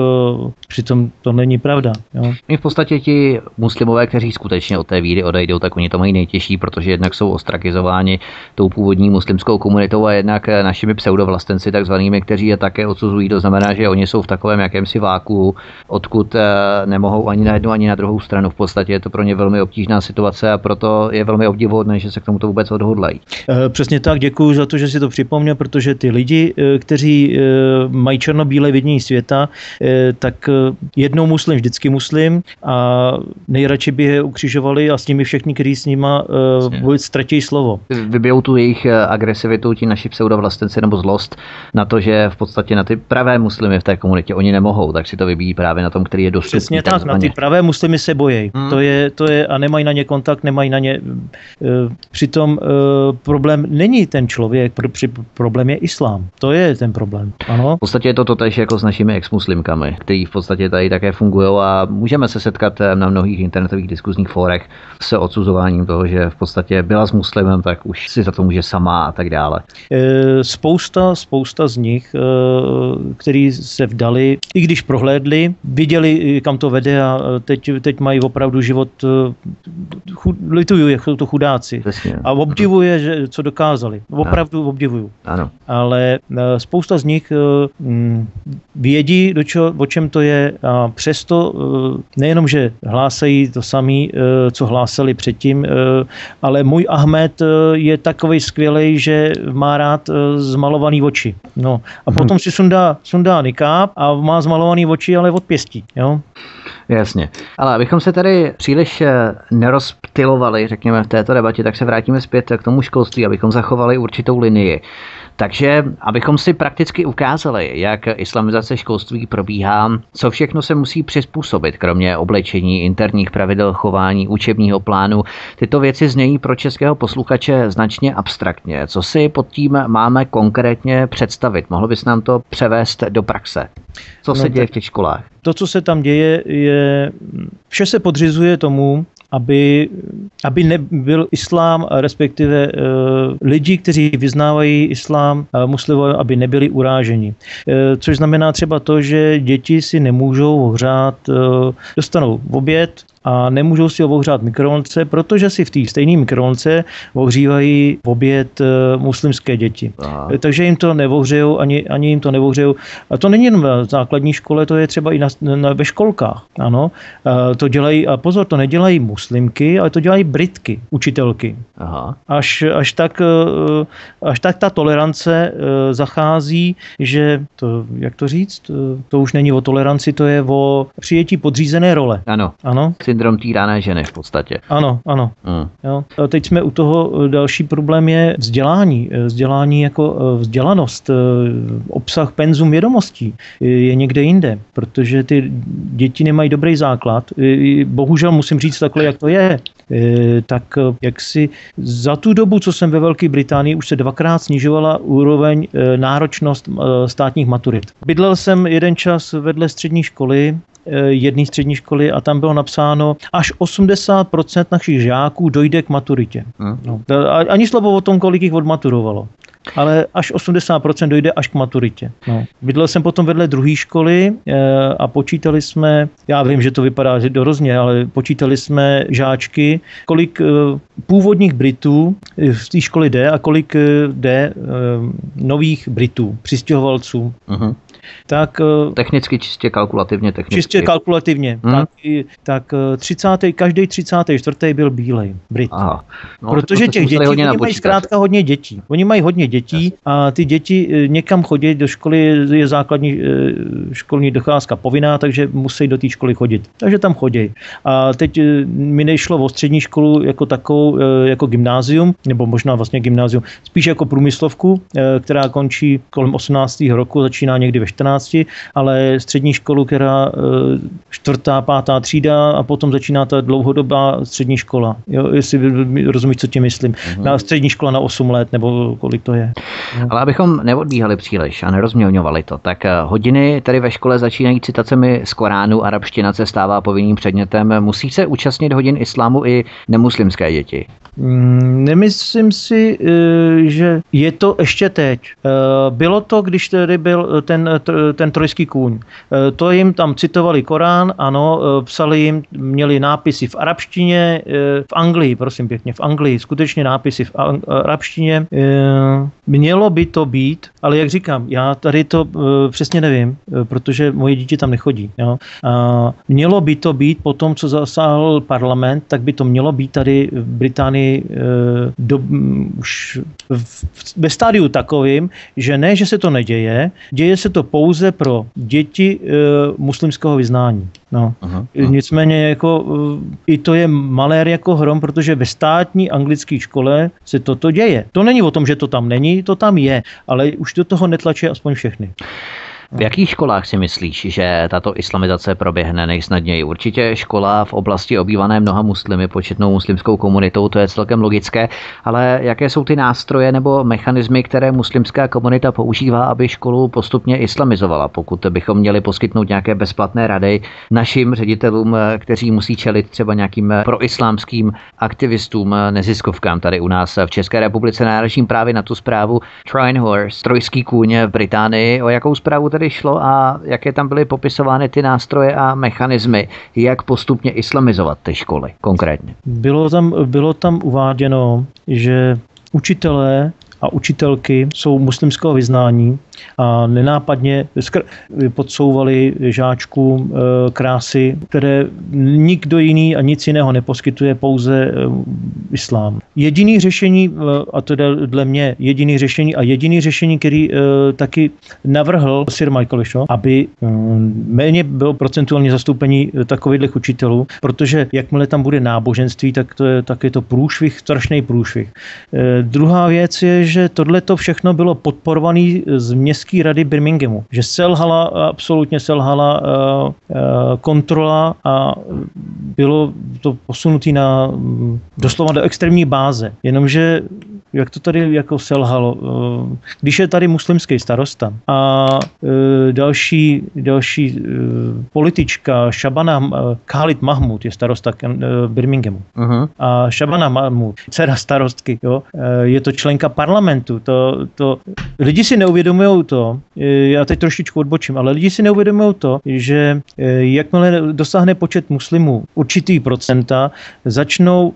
přitom to není pravda. Jo. My v podstatě ti muslimové, kteří skutečně od té víry odejdou, tak oni to mají nejtěžší, protože jednak jsou ostrakizováni tou původní muslimskou komunitou a jednak našimi pseudovlastenci takzvanými, kteří je také odsuzují. To znamená, že oni jsou v takovém jakémsi váku, odkud nemohou ani na jednu, ani na druhou stranu. V podstatě je to pro ně velmi obtížná situace a proto je velmi obdivuhodné, že se k tomuto vůbec odhodlají. Přesně tak, děkuji za to, že si to připomněl, protože ty lidi, kteří mají černobílé vidění světa, tak jednou muslim, vždycky muslim a nejradši by je ukřižovali a s nimi všichni, kteří s nima vůbec ztratí slovo. Vybijou tu jejich agresivitu, ti naši pseudovlastenci nebo zlost na to, že v podstatě na ty pravé muslimy v té komunitě oni nemohou, tak si to vybíjí právě na tom, který je dostupný. Přesně tak, na ty pravé muslimy se bojí. To je a nemají na ně kontakt, nemají na ně. Přitom problém problém není ten člověk, problém je islám. To je ten problém, ano. V podstatě je to totéž jako s našimi ex-muslimkami, který v podstatě tady také fungují a můžeme se setkat na mnohých internetových diskuzních fórech se odsuzováním toho, že v podstatě byla s muslimem, tak už si za to může sama a tak dále. Spousta z nich, kteří se vdali, i když prohlédli, viděli, kam to vede a teď mají opravdu život, lituju, jsou to chudáci. Přesně. A obdivuje, že co dokázali. Opravdu obdivuju. Ano. Ale spousta z nich vědí, o čem to je a přesto nejenom, že hlásají to samé, co hlásali předtím, ale můj Ahmed je takovej skvělej, že má rád zmalovaný oči. No. A potom si sundá nikáb a má zmalovaný oči, ale od pěstí. Jo? Jasně. Ale abychom se tady příliš nerozptylovali, řekněme, v této debatě, tak se vrátíme zpět k tomu školství, abychom zachovali určitou linii. Takže abychom si prakticky ukázali, jak islamizace školství probíhá, co všechno se musí přizpůsobit, kromě oblečení, interních pravidel, chování, učebního plánu. Tyto věci znějí pro českého posluchače značně abstraktně. Co si pod tím máme konkrétně představit? Mohl bys nám to převést do praxe? Co se děje v těch školách? To, co se tam děje, je... Vše se podřizuje tomu, aby nebyl islám, respektive lidi, kteří vyznávají islám, muslimové, aby nebyli uráženi. Což znamená třeba to, že děti si nemůžou ohřát, dostanou oběd a nemůžou si ohřát mikrovlnce, protože si v té stejné mikrovlnce ohřívají oběd muslimské děti. Aha. Takže jim to neohřejou, ani jim to neohřejou. A to není jen v základní škole, to je třeba i ve školkách. Ano, to dělají, a pozor, to nedělají muslimky, ale to dělají Britky, učitelky. Aha. Až tak ta tolerance zachází, že to, jak to říct, to už není o toleranci, to je o přijetí podřízené role. Ano. Syndrom týrané ženy v podstatě. Ano. Mm. Jo. A teď jsme u toho, další problém je vzdělání. Vzdělání jako vzdělanost, obsah, penzum vědomostí je někde jinde, protože ty děti nemají dobrý základ. Bohužel musím říct takhle, jak to je. Tak jak si za tu dobu, co jsem ve Velké Británii, už se dvakrát snižovala úroveň náročnost státních maturit. Bydlel jsem jeden čas vedle jedné střední školy a tam bylo napsáno, až 80% našich žáků dojde k maturitě. No, ani slovo o tom, kolik jich odmaturovalo. Ale až 80% dojde až k maturitě. No. Bydlel jsem potom vedle druhé školy a počítali jsme, já vím, že to vypadá hrozně, ale počítali jsme žáčky, kolik původních Britů v té škole jde a kolik jde nových Britů, přistěhovalců. Uh-huh. Tak, technicky čistě kalkulativně. Čistě kalkulativně. Hmm? Tak 30. každý 34. byl bílej Brit. Aha. No, protože těch dětí, oni mají zkrátka hodně dětí. Oni mají hodně dětí a ty děti někam chodí do školy, je základní školní docházka povinná, takže musí do té školy chodit. Takže tam chodí. A teď mi nešlo o střední školu jako takovou, jako gymnázium, nebo možná vlastně gymnázium, spíš jako průmyslovku, která končí kolem 18. roku, začíná někdy ve 14, ale střední školu, která 4., 5. třída a potom začíná ta dlouhodobá střední škola. Jo, jestli rozumíš, co tím myslím. Na střední škola na 8 let, nebo kolik to je. Jo. Ale abychom neodbíhali příliš a nerozměňovali to, tak hodiny tady ve škole začínají citacemi z Koránu, arabština se stává povinným předmětem. Musí se účastnit hodin islámu i nemuslimské děti? Nemyslím si, že je to ještě teď. Bylo to, když tady byl ten trojský kůň. To jim tam citovali Korán, ano, psali jim, měli nápisy v arabštině, v Anglii, prosím pěkně, v Anglii, skutečně nápisy v arabštině. Mělo by to být, ale jak říkám, já tady to přesně nevím, protože moje děti tam nechodí. Jo? Mělo by to být, po tom, co zasáhl parlament, tak by to mělo být tady v Británii už ve stádiu takovým, že ne, že se to neděje, děje se to pouze pro děti muslimského vyznání. No. Aha. Nicméně jako, i to je malér jako hrom, protože ve státní anglické škole se toto děje. To není o tom, že to tam není, to tam je, ale už do toho netlačí aspoň všechny. V jakých školách si myslíš, že tato islamizace proběhne nejsnadněji? Určitě škola v oblasti obývané mnoha muslimy, početnou muslimskou komunitou, to je celkem logické, ale jaké jsou ty nástroje nebo mechanismy, které muslimská komunita používá, aby školu postupně islamizovala? Pokud bychom měli poskytnout nějaké bezplatné rady našim ředitelům, kteří musí čelit třeba nějakým proislámským aktivistům, neziskovkám tady u nás v České republice, náražím právě na tu zprávu Trojan Horse, trojský kůň v Británii. O jakou zprávu tady šlo a jaké tam byly popisovány ty nástroje a mechanismy, jak postupně islamizovat ty školy konkrétně? Bylo tam uváděno, že učitelé a učitelky jsou muslimského vyznání a nenápadně podsouvali žáčkům krásy, které nikdo jiný a nic jiného neposkytuje, pouze islám. Jediný řešení, a to dle mě jediný řešení, který taky navrhl Sir Michael Shaw, aby méně bylo procentuálně zastoupení takových učitelů, protože jakmile tam bude náboženství, tak je to průšvih, strašný průšvih. Druhá věc je, že tohleto všechno bylo podporované z městské rady Birminghamu. Že absolutně selhala kontrola a bylo to posunutý na doslova do extrémní báze. Jenomže jak to tady jako selhalo? Když je tady muslimský starosta a další politička Shabana, Khalid Mahmood je starosta Birminghamu. Uh-huh. A Shabana Mahmood, dcera starostky, jo, je to členka parlamentu. To lidi si neuvědomují to, já teď trošičku odbočím, ale lidi si neuvědomují to, že jakmile dosáhne počet muslimů určitý procenta, začnou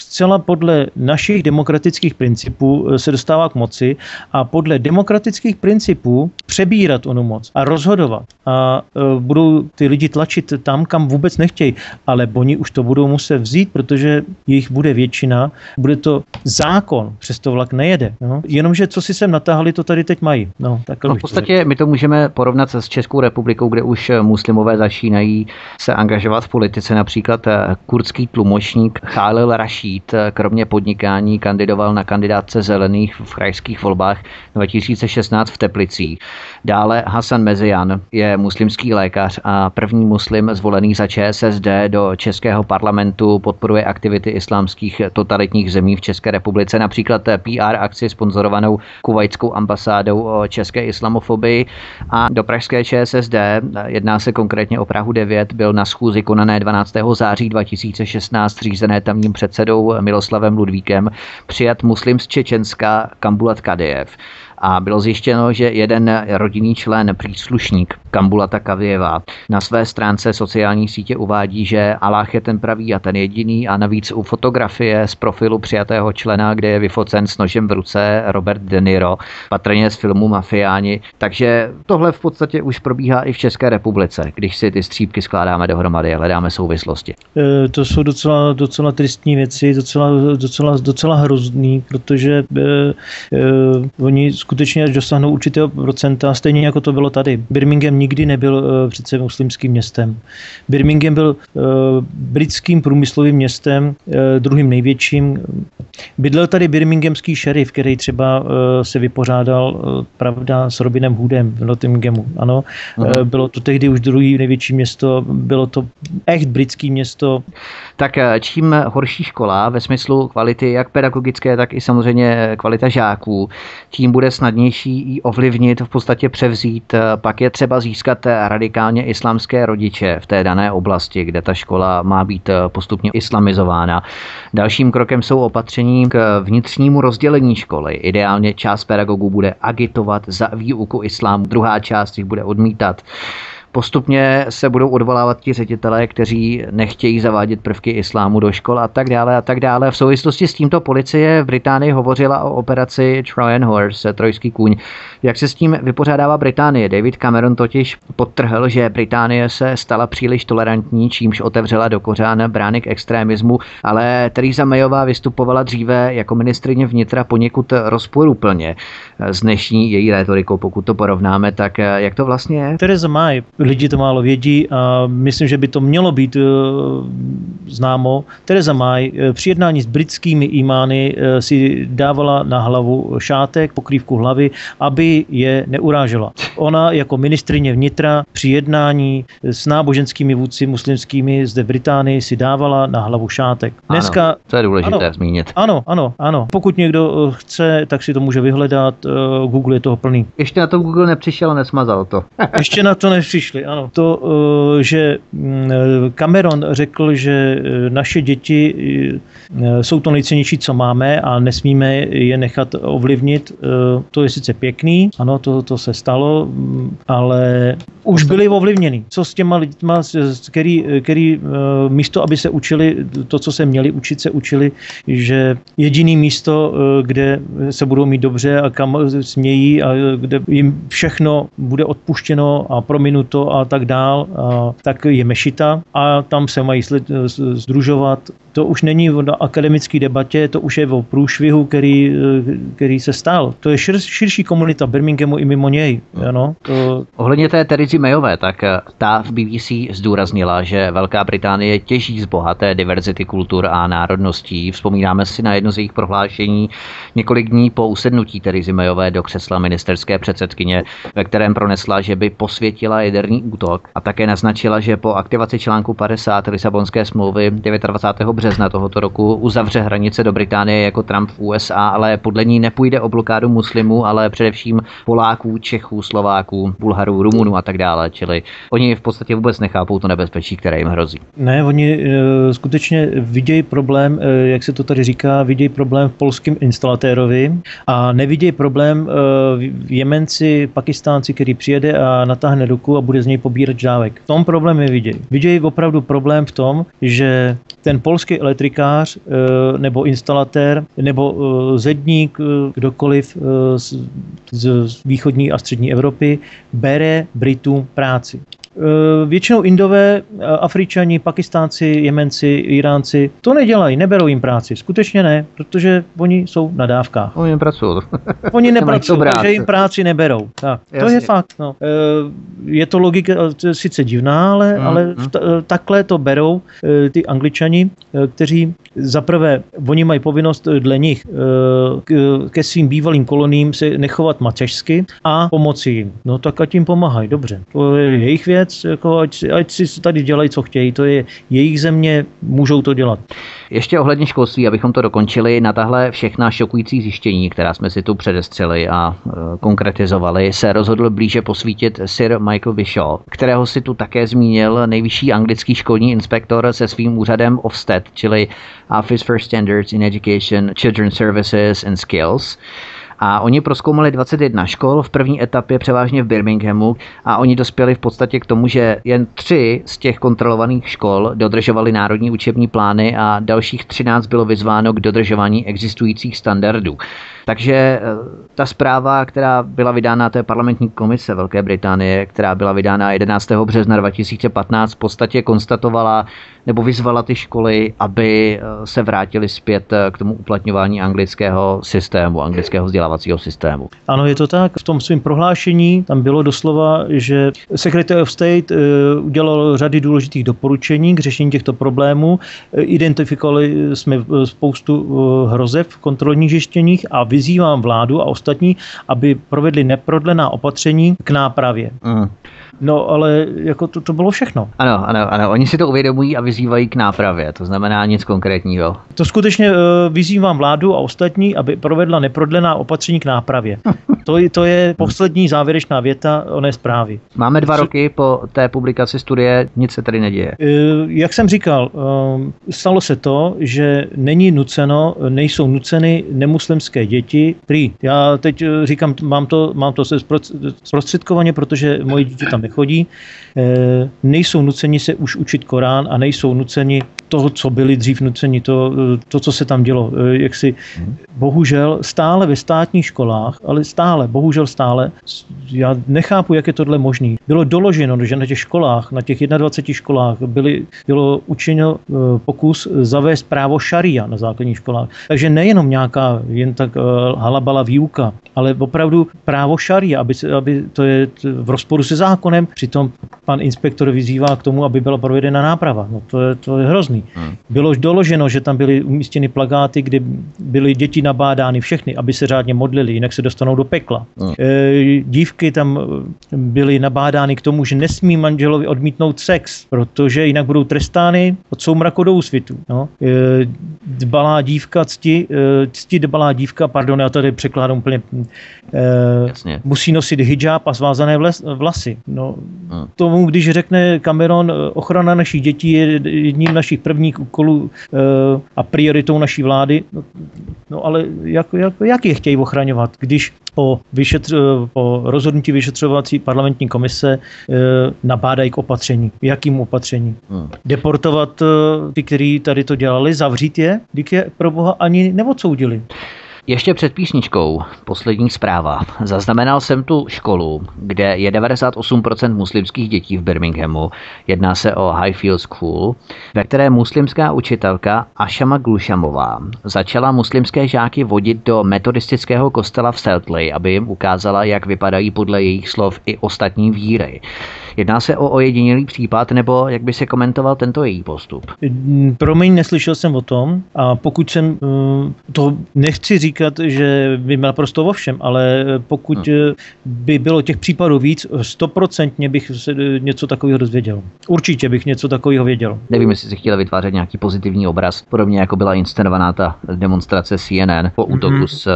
zcela podle našich demokratických principů se dostávat k moci a podle demokratických principů přebírat onu moc a rozhodovat. A budou ty lidi tlačit tam, kam vůbec nechtějí, ale oni už to budou muset vzít, protože jich bude většina, bude to zákon, přesto vlak nejede. No. Jenomže co si sem natáhli, to tady teď mají. No, v podstatě my to můžeme porovnat s Českou republikou, kde už muslimové začínají se angažovat v politice. Například kurdský tlumočník Khalil Rashid, kromě podnikání, kandidoval na kandidátce zelených v krajských volbách 2016 v Teplicích. Dále Hasan Mezian je muslimský lékař a první muslim zvolený za ČSSD do českého parlamentu, podporuje aktivity islámských totalitních zemí v České republice, například PR akci sponzorovanou kuvajtskou ambasádou o české islamofobii. A do pražské ČSSD, jedná se konkrétně o Prahu 9, byl na schůzi konané 12. září 2016 řízené tamním předsedou Miloslavem Ludvíkem přijat muslim z Čečenska Kambulat Kadijev. A bylo zjištěno, že jeden rodinný člen, příslušník Kambulata Kadijeva, na své stránce sociální sítě uvádí, že Alláh je ten pravý a ten jediný, a navíc u fotografie z profilu přijatého člena, kde je vyfocen s nožem v ruce Robert De Niro, patrně z filmu Mafiáni. Takže tohle v podstatě už probíhá i v České republice, když si ty střípky skládáme dohromady a hledáme souvislosti. To jsou docela tristní věci, docela hrozný, protože oni skutečně dosáhnou určitého procenta, stejně jako to bylo tady. Birmingham nikdy nebyl přece muslimským městem. Birmingham byl britským průmyslovým městem, druhým největším. Bydlel tady birminghamský šerif, který třeba se vypořádal, pravda, s Robinem Hoodem v Nottinghamu. Ano, bylo to tehdy už druhý největší město, bylo to echt britský město. Tak čím horší škola ve smyslu kvality jak pedagogické, tak i samozřejmě kvalita žáků, tím bude snadnější ji ovlivnit, v podstatě převzít. Pak je třeba získat radikálně islámské rodiče v té dané oblasti, kde ta škola má být postupně islamizována. Dalším krokem jsou opatření k vnitřnímu rozdělení školy. Ideálně část pedagogů bude agitovat za výuku islámu, druhá část jich bude odmítat. Postupně se budou odvolávat ti ředitelé, kteří nechtějí zavádět prvky islámu do škol a tak dále a tak dále. V souvislosti s tímto policie v Británii hovořila o operaci Trojan Horse, trojský kůň. Jak se s tím vypořádává Británie? David Cameron totiž podtrhl, že Británie se stala příliš tolerantní, čímž otevřela do kořán brány k extrémismu, ale Theresa Mayová vystupovala dříve jako ministryně vnitra poněkud rozporuplně s dnešní její rétorikou, pokud to porovnáme, tak jak to vlastně je? Theresa May. Lidi to málo vědí a myslím, že by to mělo být známo. Theresa May při jednání s britskými imány si dávala na hlavu šátek, pokrývku hlavy, aby je neurážela. ona jako ministryně vnitra při jednání s náboženskými vůdci muslimskými zde v Británii si dávala na hlavu šátek. Dneska, ano, to je důležité zmínit. Ano. Pokud někdo chce, tak si to může vyhledat. Google je toho plný. Ještě na to Google nepřišel, nesmazal to. Ještě na to nepřišli, ano. To, že Cameron řekl, že naše děti jsou to nejcennější, co máme a nesmíme je nechat ovlivnit, to je sice pěkný, ano, to se stalo, ale už byli ovlivněni. Co s těma lidma, který místo, aby se učili to, co se měli učit, se učili, že jediný místo, kde se budou mít dobře a kam smějí a kde jim všechno bude odpuštěno a prominuto a tak dál, a tak je mešita a tam se mají sdružovat. To už není o akademické debatě, to už je o průšvihu, který se stál. To je širší komunita Birminghamu i mimo něj. Ano, to... Ohledně té Theresy Mayové, tak ta v BBC zdůraznila, že Velká Británie těží z bohaté diverzity kultur a národností. Vzpomínáme si na jedno z jejich prohlášení několik dní po usednutí Theresy Mayové do křesla ministerské předsedkyně, ve kterém pronesla, že by posvětila jaderný útok a také naznačila, že po aktivaci článku 50 Lisabonské smlouvy 29. března tohoto roku uzavře hranice do Británie jako Trump v USA, ale podle ní nepůjde o blokádu muslimů, ale především Poláků, Čechů, Slováků, Bulharů, Rumunů a tak dále. Čili oni v podstatě vůbec nechápou to nebezpečí, které jim hrozí. Ne, oni skutečně vidějí problém, jak se to tady říká, vidějí problém v polském instalatérovi a nevidějí problém Jemenci, Pakistánci, který přijede a natáhne ruku a bude z něj pobírat dávek. V tom problém je vidějí. Vidějí opravdu problém v tom, že ten polský elektrikář nebo instalatér nebo zedník, kdokoliv z východní a střední Evropy, bere Britům práci. Většinou Indové, Afričani, Pakistánci, Jemenci, Iránci to nedělají, neberou jim práci. Skutečně ne, protože oni jsou na dávkách. Oni nepracují. Oni nepracují, takže jim práci neberou. Tak, to je fakt. No. Je to logika sice divná, ale takhle to berou ty Angličani, kteří zaprvé, oni mají povinnost dle nich ke svým bývalým koloním se nechovat mateřsky a pomoci jim. No tak ať jim pomáhají, dobře. To je jejich věc. Jako ať si tady dělají, co chtějí, to je jejich země, můžou to dělat. Ještě ohledně školství, abychom to dokončili, na tahle všechna šokující zjištění, která jsme si tu předestřeli a konkretizovali, se rozhodl blíže posvítit Sir Michael Bishaw, kterého si tu také zmínil nejvyšší anglický školní inspektor se svým úřadem Ofsted, čili Office for Standards in Education, Children's Services and Skills. A oni prozkoumali 21 škol, v první etapě převážně v Birminghamu, a oni dospěli v podstatě k tomu, že jen 3 z těch kontrolovaných škol dodržovaly národní učební plány a dalších 13 bylo vyzváno k dodržování existujících standardů. Takže ta zpráva, která byla vydána té parlamentní komise Velké Británie, která byla vydána 11. března 2015, v podstatě konstatovala nebo vyzvala ty školy, aby se vrátili zpět k tomu uplatňování anglického systému, anglického vzdělávacího systému. Ano, je to tak. V tom svém prohlášení tam bylo doslova, že Secretary of State udělal řady důležitých doporučení k řešení těchto problémů. Identifikovali jsme spoustu hrozeb v kontrolních zjištěních a vyzývám vládu a ostatní, aby provedli neprodlená opatření k nápravě. Mm. No, ale jako to bylo všechno. Ano, oni si to uvědomují a vyzývají k nápravě, to znamená nic konkrétního. To skutečně vyzývám vládu a ostatní, aby provedla neprodlená opatření k nápravě. To je poslední závěrečná věta oné zprávy. Máme 2 roky po té publikaci studie, nic se tady neděje. Jak jsem říkal, stalo se to, že nejsou nuceny nemuslimské děti prý. Já teď říkám, mám to zprostředkovaně, protože moje dítě tam nechodí. Nejsou nuceni se už učit Korán a nejsou nuceni toho, co byli dřív nuceni, to co se tam dělo. Jaksi bohužel stále ve státních školách, ale stále, já nechápu, jak je tohle možný. Bylo doloženo, že na těch školách, na těch 21 školách bylo učiněno pokus zavést právo šaria na základních školách. Takže nejenom nějaká jen tak halabala výuka, ale opravdu právo šaria, aby to je v rozporu se zákonem, přitom pan inspektor vyzývá k tomu, aby byla provedena náprava. No to je hrozný. Bylo doloženo, že tam byly umístěny plakáty, kdy byly děti nabádány všechny, aby se řádně modlili, jinak se dostanou do pekla. dívky tam byly nabádány k tomu, že nesmí manželovi odmítnout sex, protože jinak budou trestány od soumraku do úsvitu. No. Dbalá dívka, já tady překládám úplně, musí nosit hijab a svázané vlasy. No, tomu, když řekne Cameron, ochrana našich dětí je jedním našich prvních úkolů a prioritou naší vlády, no ale jak je chtějí ochraňovat, když po rozhodnutí vyšetřovací parlamentní komise nabádají k opatření. Jakým opatření? Deportovat ty, kteří tady to dělali, zavřít je, když je pro boha ani neodsoudili. Ještě před písničkou, poslední zpráva. Zaznamenal jsem tu školu, kde je 98% muslimských dětí v Birminghamu. Jedná se o Highfield School, ve které muslimská učitelka Ashama Gulshamová začala muslimské žáky vodit do metodistického kostela v Seltley, aby jim ukázala, jak vypadají podle jejich slov i ostatní víry. Jedná se o ojedinělý případ, nebo jak by se komentoval tento její postup? Promiň, neslyšel jsem o tom, a pokud jsem to nechci říkat, že by měl naprosto o všem, ale pokud by bylo těch případů víc, 100% bych se něco takového dozvěděl. Určitě bych něco takového věděl. Nevím, jestli si chtěla vytvářet nějaký pozitivní obraz, podobně jako byla inscenovaná ta demonstrace CNN po útoku z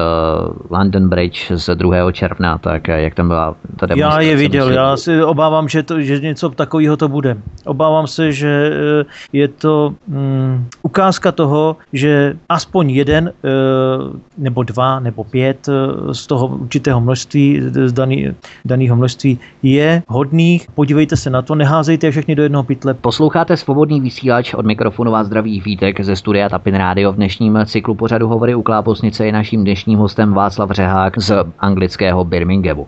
London Bridge z 2. června, tak jak tam byla ta demonstrace? Já je viděl, já se obávám, že něco takového to bude. Obávám se, že je to ukázka toho, že aspoň jeden nebo 2, nebo 5 z toho určitého množství, z daného množství je hodných. Podívejte se na to, neházejte všechny do jednoho pytle. Posloucháte Svobodný vysílač, od mikrofonu vás zdraví Vítek ze studia Tapin rádio. V dnešním cyklu pořadu Hovory u Klábosnice je naším dnešním hostem Václav Řehák z anglického Birminghamu.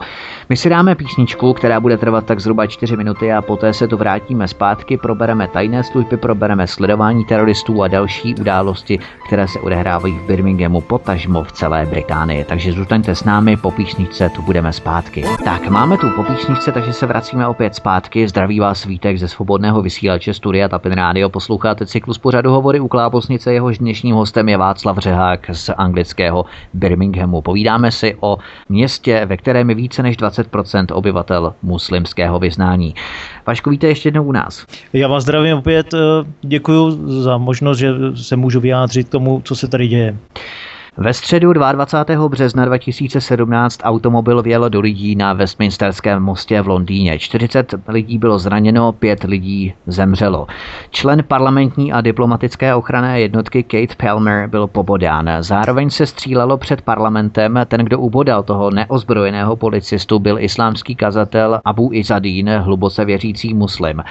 My si dáme písničku, která bude trvat tak zhruba 4 minuty a poté se tu vrátíme zpátky, probereme tajné služby, probereme sledování teroristů a další události, které se odehrávají v Birminghamu, potažmo v celé Británii. Takže zůstaňte s námi, po písničce tu budeme zpátky. Tak, máme tu po písničce, takže se vracíme opět zpátky. Zdraví vás Vítek ze Svobodného vysílače studia Tapin rádio. Posloucháte cyklus pořadu Hovory u Klábosnice, jehož dnešním hostem je Václav Řehák z anglického Birminghamu. Povídáme si o městě, ve kterém je více než 20% obyvatel muslimského vyznání. Vašku, víte ještě jednou u nás. Já vás zdravím opět, děkuji za možnost, že se můžu vyjádřit k tomu, co se tady děje. Ve středu 22. března 2017 automobil vjel do lidí na Westminsterském mostě v Londýně. 40 lidí bylo zraněno, 5 lidí zemřelo. Člen parlamentní a diplomatické ochranné jednotky Kate Palmer byl pobodán. Zároveň se střílelo před parlamentem. Ten, kdo ubodal toho neozbrojeného policistu, byl islámský kazatel Abu Izzadín, hluboce věřící muslim.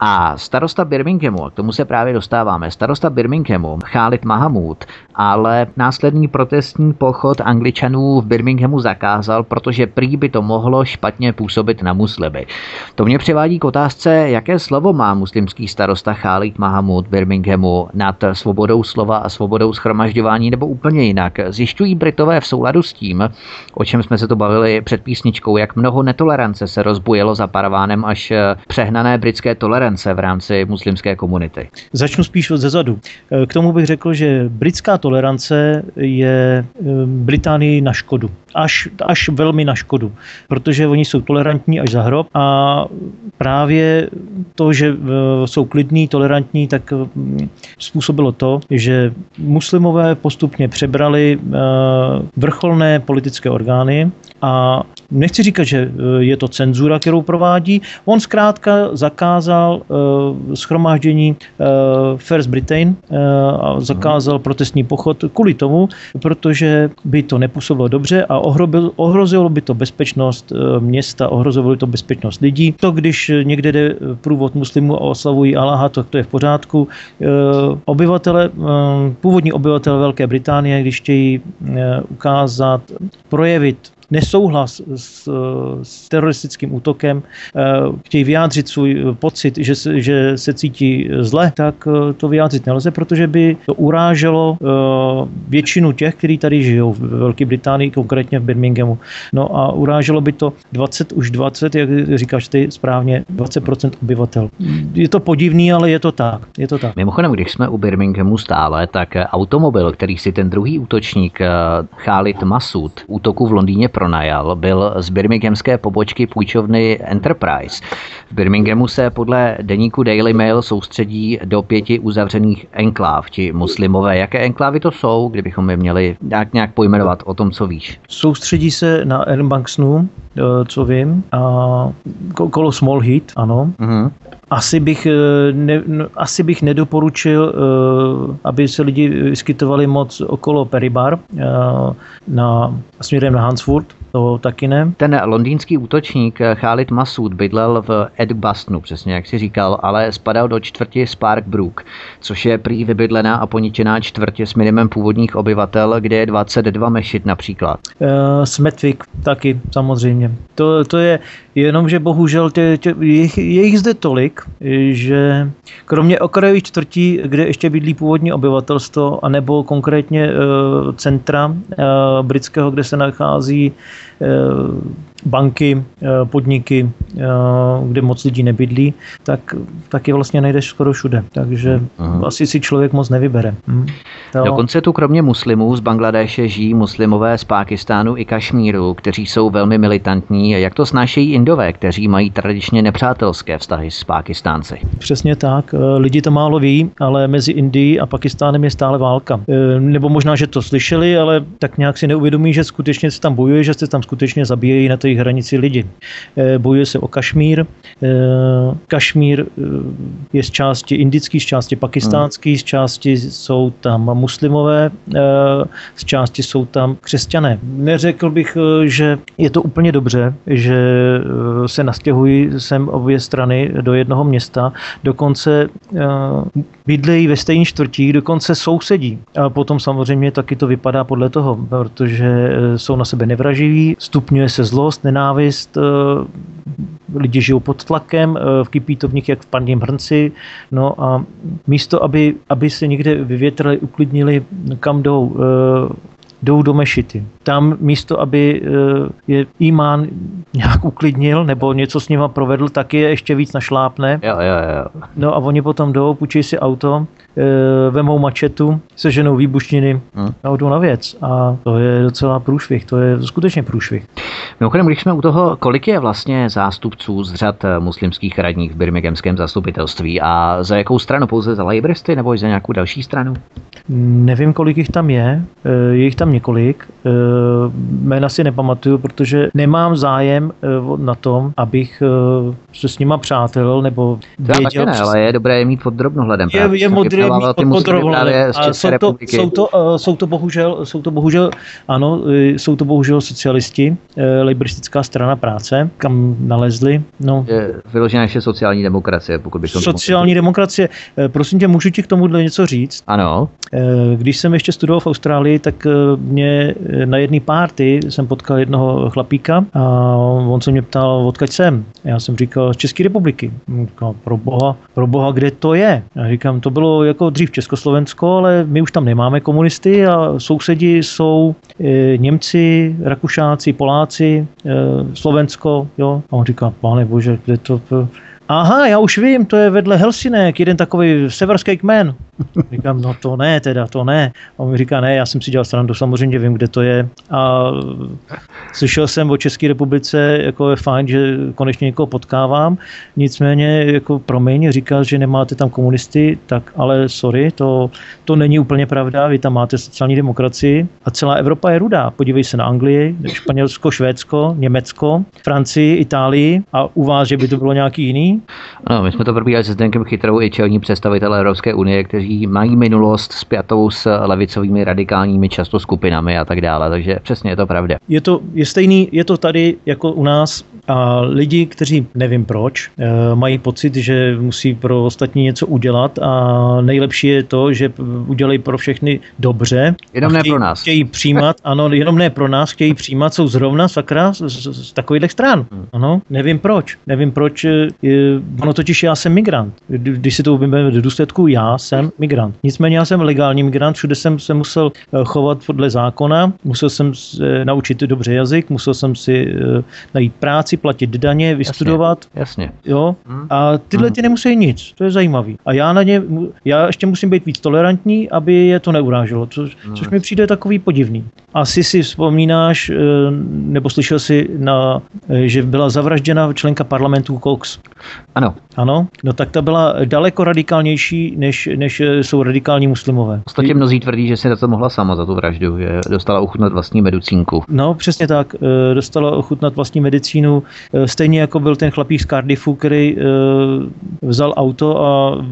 A starosta Birminghamu, k tomu se právě dostáváme, starosta Birminghamu Khalid Mahmood, ale následný protestní pochod Angličanů v Birminghamu zakázal, protože prý by to mohlo špatně působit na muslimy. To mě přivádí k otázce, jaké slovo má muslimský starosta Khalid Mahmood Birminghamu nad svobodou slova a svobodou shromažďování, nebo úplně jinak. Zjišťují Britové v souladu s tím, o čem jsme se to bavili před písničkou, jak mnoho netolerance se rozbujelo za paravánem až přehnané britské tolerance v rámci muslimské komunity. Začnu spíš zezadu. K tomu bych řekl, že britská tolerance je Británii na škodu. Až velmi na škodu. Protože oni jsou tolerantní až za hrob a právě to, že jsou klidní, tolerantní, tak způsobilo to, že muslimové postupně přebrali vrcholné politické orgány a nechci říkat, že je to cenzura, kterou provádí. On zkrátka zakázal shromáždění First Britain a zakázal protestní pochod kvůli tomu, protože by to nepůsobilo dobře a ohrozilo by to bezpečnost města, ohrozilo by to bezpečnost lidí. To, když někde jde průvod muslimů a oslavují Allaha, to je v pořádku. Původní obyvatele Velké Británie, když chtějí ukázat, projevit nesouhlas s teroristickým útokem, chtějí vyjádřit svůj pocit, že se cítí zle, tak to vyjádřit nelze, protože by to uráželo většinu těch, kteří tady žijou v Velké Británii, konkrétně v Birminghamu. No a uráželo by to 20, jak říkáš ty správně, 20% obyvatel. Je to podivný, ale je to tak. Je to tak. Mimochodem, když jsme u Birminghamu stále, tak automobil, který si ten druhý útočník Khalid Masood útoku v Londýně pronajal, byl z birminghamské pobočky půjčovny Enterprise. V Birminghamu se podle deníku Daily Mail soustředí do 5 uzavřených enkláv, ti muslimové. Jaké enklávy to jsou, kdybychom je měli nějak pojmenovat o tom, co víš? Soustředí se na Elmbanksnu, co vím, a kolo Small Heath, ano. Mm-hmm. Asi bych nedoporučil, aby se lidi vyskytovali moc okolo Peribar směrem na Hansford, to taky ne. Ten londýnský útočník Khalid Masood bydlel v Edgbastonu, přesně jak si říkal, ale spadal do čtvrti Spark Brook, což je prý vybydlená a poničená čtvrtě s minimem původních obyvatel, kde je 22 mešit například. Smethwick taky, samozřejmě. To je jenom, že bohužel je jich zde tolik, že kromě okrajových čtvrtí, kde ještě bydlí původní obyvatelstvo, anebo konkrétně centra britského, kde se nachází banky, podniky, kde moc lidí nebydlí, tak taky vlastně nejdeš skoro všude. Takže asi si člověk moc nevybere. Dokonce tu kromě muslimů z Bangladéše žijí muslimové z Pákistánu i Kašmíru, kteří jsou velmi militantní. Jak to snášejí Indové, kteří mají tradičně nepřátelské vztahy s Pákistánci? Přesně tak. Lidi to málo ví, ale mezi Indií a Pákistánem je stále válka. Nebo možná, že to slyšeli, ale tak nějak si neuvědomí, že skutečně se tam bojuje, že se tam skutečně zabíjejí na té hranici lidi. Bojuje se o Kašmír. Kašmír je z části indický, z části pakistánský, z části jsou tam muslimové, z části jsou tam křesťané. Neřekl bych, že je to úplně dobře, že se nastěhují sem obě strany do jednoho města, dokonce bydlejí ve stejných čtvrtích, dokonce sousedí. A potom samozřejmě taky to vypadá podle toho, protože jsou na sebe nevraživí, stupňuje se zlost, nenávist, lidi žijou pod tlakem, vkypí to v nich jak v paním hrnci, no a místo, aby se někde vyvětrali, uklidnili, kam jdou do mešity. Tam místo, aby je imán nějak uklidnil nebo něco s nima provedl, tak je ještě víc našlápne. Jo. No a oni potom jdou, půjčí si auto, vemou mačetu, seženou výbušniny a jdou na věc. A to je docela průšvih, to je skutečně průšvih. Mimochodem, když jsme u toho, kolik je vlastně zástupců z řad muslimských radních v birminghamském zastupitelství a za jakou stranu? Pouze za Labouristy nebo i za nějakou další stranu? Nevím, kolik jich tam je. Je jich tam několik. Jména si nepamatuju, protože nemám zájem na tom, abych se s nima přátel nebo věděl. Taky ne, ale je dobré je mít pod drobnohledem. Je modré mít pod drobnohledem. Jsou to bohužel socialisti, Laboristická strana práce, kam nalezli. No. Vyložená ještě sociální demokracie, pokud bych to sociální demokracie. Prosím tě, můžu ti k tomuhle něco říct? Ano. Když jsem ještě studoval v Austrálii, tak mě na jedné párty jsem potkal jednoho chlapíka a on se mě ptal, odkud jsem. Já jsem říkal, z České republiky. Říkal, pro boha, kde to je? Já říkám, to bylo jako dřív Československo, ale my už tam nemáme komunisty a sousedi jsou Němci, Rakušáci, Poláci, Slovensko, jo. A on říká, pane bože, kde to... Aha, já už vím, to je vedle Helsinek, jeden takový severský kmen. Říkám, no to ne. A on mi říká, ne, já jsem si dělal srandu, samozřejmě vím, kde to je. A slyšel jsem o České republice, jako je fajn, že konečně někoho potkávám, nicméně, jako promiň, říkal, že nemáte tam komunisty, tak ale sorry, to není úplně pravda, vy tam máte sociální demokracii a celá Evropa je rudá. Podívej se na Anglii, Španělsko, Švédsko, Německo, Francii, Itálii a u vás, že by to bylo nějaký jiný? Ano, my jsme to probírali se Zdenkem Chytrou i čelní představitelé Evropské unie, kteří mají minulost spjatou s levicovými radikálními často skupinami a tak dále, takže přesně je to pravda. Je stejný, je to tady jako u nás a lidi, kteří nevím proč, mají pocit, že musí pro ostatní něco udělat a nejlepší je to, že udělají pro všechny dobře. Jenom ne pro nás. Chtějí přijímat, ano, jenom ne pro nás, chtějí přijímat, jsou zrovna sakra z takových stran. Ano, nevím proč, ono totiž já jsem migrant. Když si to uvědomíme do důsledku, já jsem migrant. Nicméně já jsem legální migrant, všude jsem se musel chovat podle zákona, musel jsem se naučit dobře jazyk, musel jsem si najít práci, platit daně, vystudovat. Jasně. Jo? A tyhle ty nemusí nic, to je zajímavý. A já ještě musím být víc tolerantní, aby je to neuráželo, což mi přijde takový podivný. Asi si vzpomínáš, nebo slyšel jsi, že byla zavražděna členka parlamentu Cox. Ano. Ano? No tak ta byla daleko radikálnější, než jsou radikální muslimové. V podstatě mnozí tvrdí, že si na to mohla sama za tu vraždu, že dostala ochutnat vlastní medicínku. No, přesně tak. Dostala ochutnat vlastní medicínu. Stejně jako byl ten chlapík z Cardiffu, který vzal auto a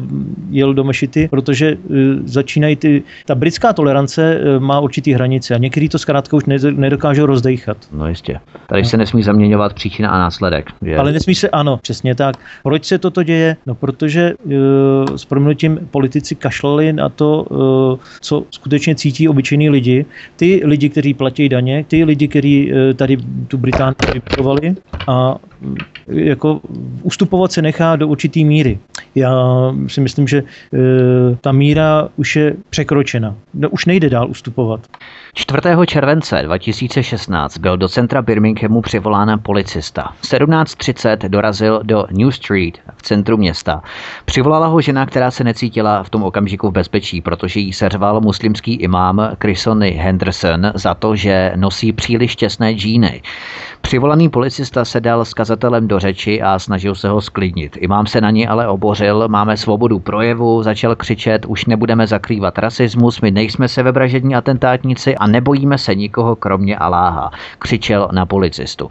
jel do mešity, protože začínají ta britská tolerance má určitý hranice a některý to zkrátka už nedokážou rozdejchat. No jistě. Tady se nesmí zaměňovat příčina a následek. Že? Ale nesmí se, ano, přesně tak. Proč se toto děje? No protože s prominutím politici kašlali na to, co skutečně cítí obyčejní lidi. Ty lidi, kteří platí daně, ty lidi, kteří tady tu Británii vybudovali a jako ustupovat se nechá do určitý míry. Já si myslím, že ta míra už je překročena. No, už nejde dál ustupovat. 4. července 2016 byl do centra Birminghamu přivolán policista. V 17:30 dorazil do New Street v centru města. Přivolala ho žena, která se necítila v tom okamžiku v bezpečí, protože jí seřval muslimský imám Chrisony Henderson za to, že nosí příliš těsné džíny. Přivolaný policista se dal s kazatelem do řeči a snažil se ho sklidnit. Imám se na ně ale obořil, máme svobodu projevu, začal křičet, už nebudeme zakrývat rasismus, my nejsme sebevražední atentátníci a nebojíme se nikoho kromě Aláha, křičel na policistu.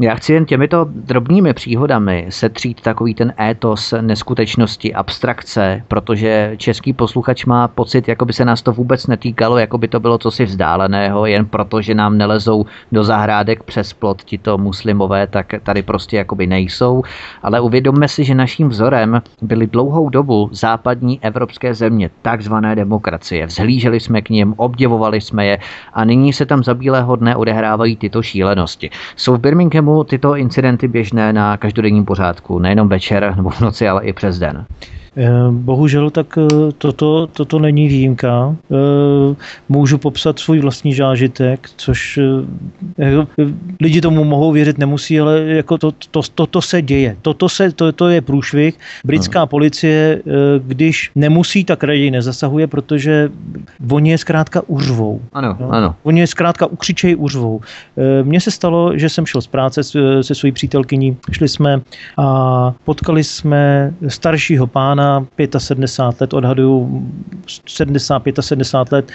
Já chci jen těmito drobnými příhodami setřít takový ten étos neskutečnosti, abstrakce, protože český posluchač má pocit, jako by se nás to vůbec netýkalo, jako by to bylo cosi vzdáleného, jen proto, že nám nelezou do zahrádek přes plot tito muslimové, tak tady prostě jakoby nejsou, ale uvědomme si, že naším vzorem byly dlouhou dobu západní evropské země, takzvané demokracie. Vzhlíželi jsme k nim, obdivovali jsme je a nyní se tam za bílého dne odehrávají tyto šílenosti. Jsou v Birminghamu tyto incidenty běžné na každodenním pořádku, nejenom večer nebo v noci, ale i přes den. Bohužel tak toto není výjimka. Můžu popsat svůj vlastní zážitek, což lidi tomu mohou věřit, nemusí, ale jako toto se děje. To je průšvih. Britská policie, když nemusí, tak raději nezasahuje, protože oni je zkrátka uřvou. Ano, no? Ano. Oni je zkrátka ukřičejí uřvou. Mně se stalo, že jsem šel z práce se svojí přítelkyní. Šli jsme a potkali jsme staršího pána, 75 let, odhaduju 75 let,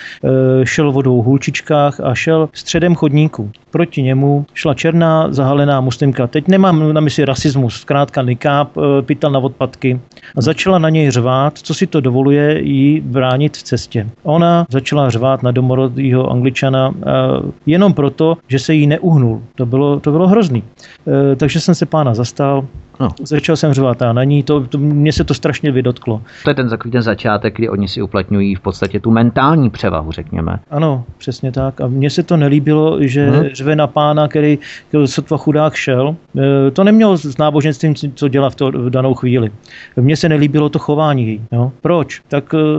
šel vodou v hulčičkách a šel středem chodníku. Proti němu šla černá zahalená muslimka. Teď nemám na mysli rasismus, zkrátka nikáb, pytel na odpadky. A začala na něj řvát, co si to dovoluje jí bránit v cestě. Ona začala řvát na domorodýho Angličana jenom proto, že se jí neuhnul. To bylo hrozný. Takže jsem se pána zastal. No. Začal jsem řvát a na ní, mně se to strašně vydotklo. To je ten začátek, kdy oni si uplatňují v podstatě tu mentální převahu, řekněme. Ano, přesně tak. A mně se to nelíbilo, že řve na pána, který sotva chudák šel. To nemělo s náboženstvím co dělat v danou chvíli. Mně se nelíbilo to chování jí. Jo? Proč?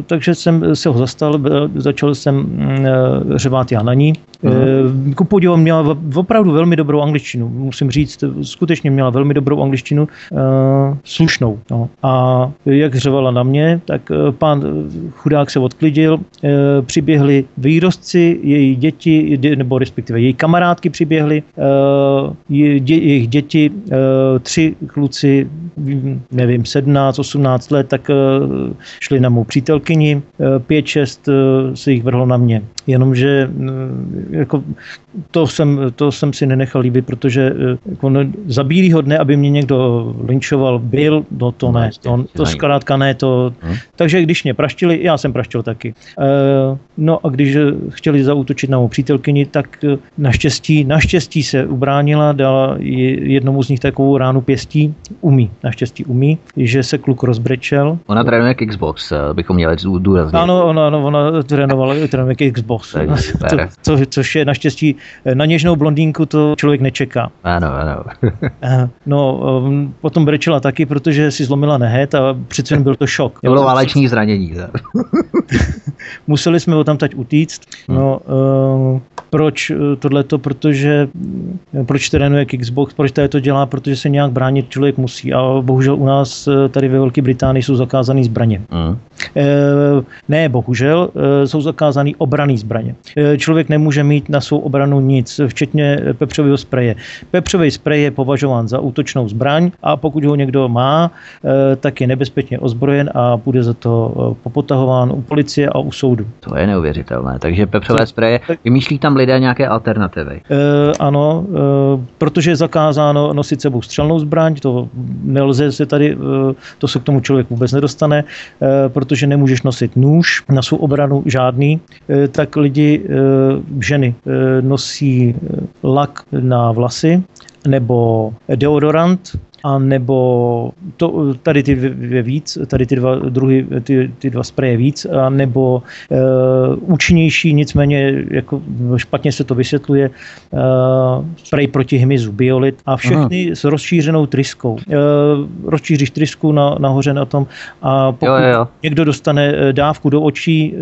Takže jsem se ho zastal, začal jsem řvát já na ní. Ku podivu měla opravdu velmi dobrou angličtinu. Musím říct, skutečně měla velmi dobrou angličtinu. Slušnou. No. A jak řvala na mě, tak pán chudák se odklidil, přiběhli výrostci, její děti, nebo respektive její kamarádky přiběhly, jejich děti, tři kluci, nevím, 17, 18 let, tak šli na mou přítelkyni, 5, 6 se jich vrhlo na mě. Jenomže jako, to jsem si nenechal líbit, protože jako, za bílýho dne, aby mě někdo linčoval, byl, no to ne, to zkrátka ne, to... Takže když mě praštili, já jsem praštil taky. No a když chtěli zaútočit na mou přítelkyni, tak naštěstí se ubránila, dala jednomu z nich takovou ránu pěstí, naštěstí umí, že se kluk rozbrečel. Ona trénuje k Xbox, bychom měli důraznit. Ano, ona trénovala k Xbox, což je naštěstí na něžnou blondýnku, to člověk nečeká. Ano. No, potom brečela taky, protože si zlomila nehet a přece jen byl to šok. To bylo váleční zranění. Museli jsme ho tam teď utíct. No, Proč tohleto? Proč trénuje Xbox? Proč tady to dělá? Protože se nějak bránit člověk musí. A bohužel u nás tady ve Velké Británii jsou zakázané zbraně. Jsou zakázané obranné zbraně. Člověk nemůže mít na svou obranu nic, včetně pepřového spreje. Pepřový sprej je považován za útočnou zbraň a pokud ho někdo má, tak je nebezpečně ozbrojen a bude za to popotahován u policie a u soudu. To je neuvěřitelné. Takže pepřové spreje, vymýšlí tam lidé nějaké alternativy? Ano, protože je zakázáno nosit sebou střelnou zbraň, to nelze se tady, to se k tomu člověk vůbec nedostane, protože nemůžeš nosit nůž, na svou obranu žádný, tak lidi, ženy nosí lak na vlasy nebo deodorant, a nebo to, tady ty dvě víc, tady ty dva druhy, ty dva spreje víc, a nebo účinnější, nicméně jako špatně se to vysvětluje, sprej proti hmyzu, biolit a všechny s rozšířenou tryskou. Rozšíříš trysku nahoře na tom a pokud někdo dostane dávku do očí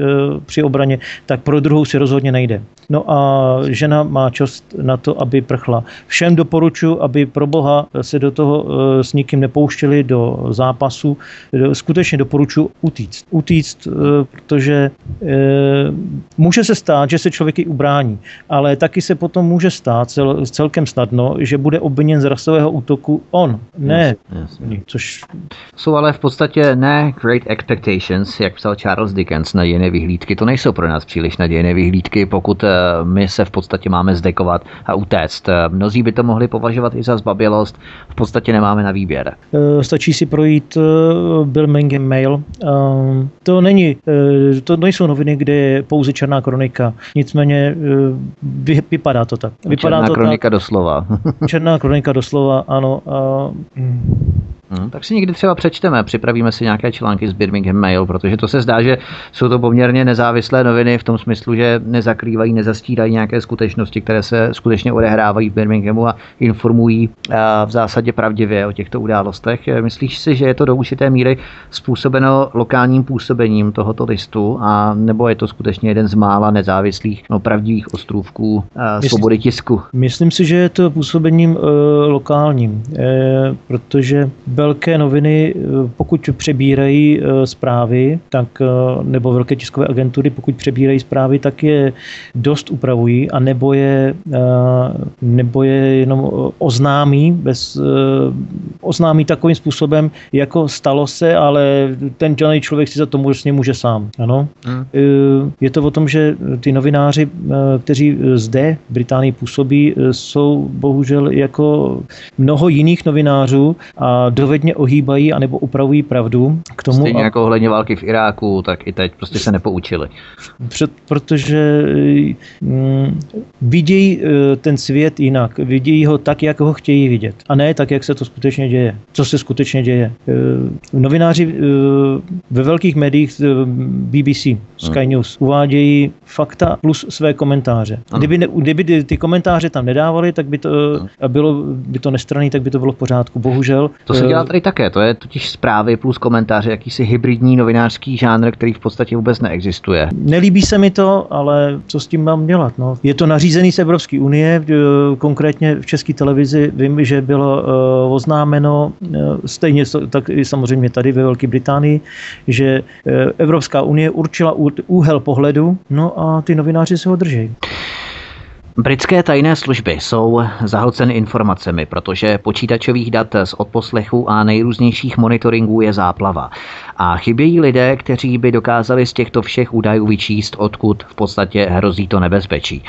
při obraně, tak pro druhou si rozhodně nejde. No a žena má čas na to, aby prchla. Všem doporučuji, aby pro Boha se do toho s nikým nepouštěli do zápasu. Skutečně doporučuji utíct. Utíct, protože může se stát, že se člověk i ubrání, ale taky se potom může stát celkem snadno, že bude obviněn z rasového útoku on. Ne. Jasně. Což jsou ale v podstatě ne great expectations, jak psal Charles Dickens, nadějné vyhlídky. To nejsou pro nás příliš nadějné vyhlídky, pokud my se v podstatě máme zdekovat a utéct. Mnozí by to mohli považovat i za zbabělost. V podstatě nemáme na výběr. Stačí si projít Birmingham Mail. To nejsou noviny, kde je pouze černá kronika. Nicméně vypadá to tak. Doslova. Černá kronika doslova, ano. Tak si někdy třeba přečteme, připravíme si nějaké články z Birmingham Mail, protože to se zdá, že jsou to poměrně nezávislé noviny v tom smyslu, že nezakrývají, nezastírají nějaké skutečnosti, které se skutečně odehrávají v Birminghamu a informují v zásadě pravdivě o těchto událostech. Myslíš si, že je to do určité míry způsobeno lokálním působením tohoto listu, a nebo je to skutečně jeden z mála nezávislých, pravdivých ostrůvků svobody tisku? Myslím si, že je to působením lokálním, protože velké noviny, pokud přebírají zprávy, tak, nebo velké tiskové agentury, pokud přebírají zprávy, tak je dost upravují a nebo je jenom oznámí takovým způsobem, jako stalo se, ale ten daný člověk si za to může sám. Ano? Je to o tom, že ty novináři, kteří zde v Británii působí, jsou bohužel jako mnoho jiných novinářů a dovedně ohýbají anebo upravují pravdu k tomu. Stejně jako ohledně války v Iráku, tak i teď prostě se nepoučili. Protože vidějí ten svět jinak, vidějí ho tak, jak ho chtějí vidět, a ne tak, jak se to skutečně děje. Co se skutečně děje? Novináři ve velkých médiích BBC, Sky News uvádějí fakta plus své komentáře. Kdyby ty komentáře tam nedávali, tak by to bylo by to nestranný, tak by to bylo v pořádku. Bohužel. To se dělá tady také, to je totiž zprávy plus komentáře, jakýsi hybridní novinářský žánr, který v podstatě vůbec neexistuje. Nelíbí se mi to, ale co s tím mám dělat? No? Je to nařízený z Evropské unie, konkrétně v České televizi vím, že bylo oznámeno, stejně tak samozřejmě tady ve Velké Británii, že Evropská unie určila úhel pohledu, no a ty novináři se ho drží. Britské tajné služby jsou zahlceny informacemi, protože počítačových dat z odposlechů a nejrůznějších monitoringů je záplava. A chybějí lidé, kteří by dokázali z těchto všech údajů vyčíst, odkud v podstatě hrozí to nebezpečí.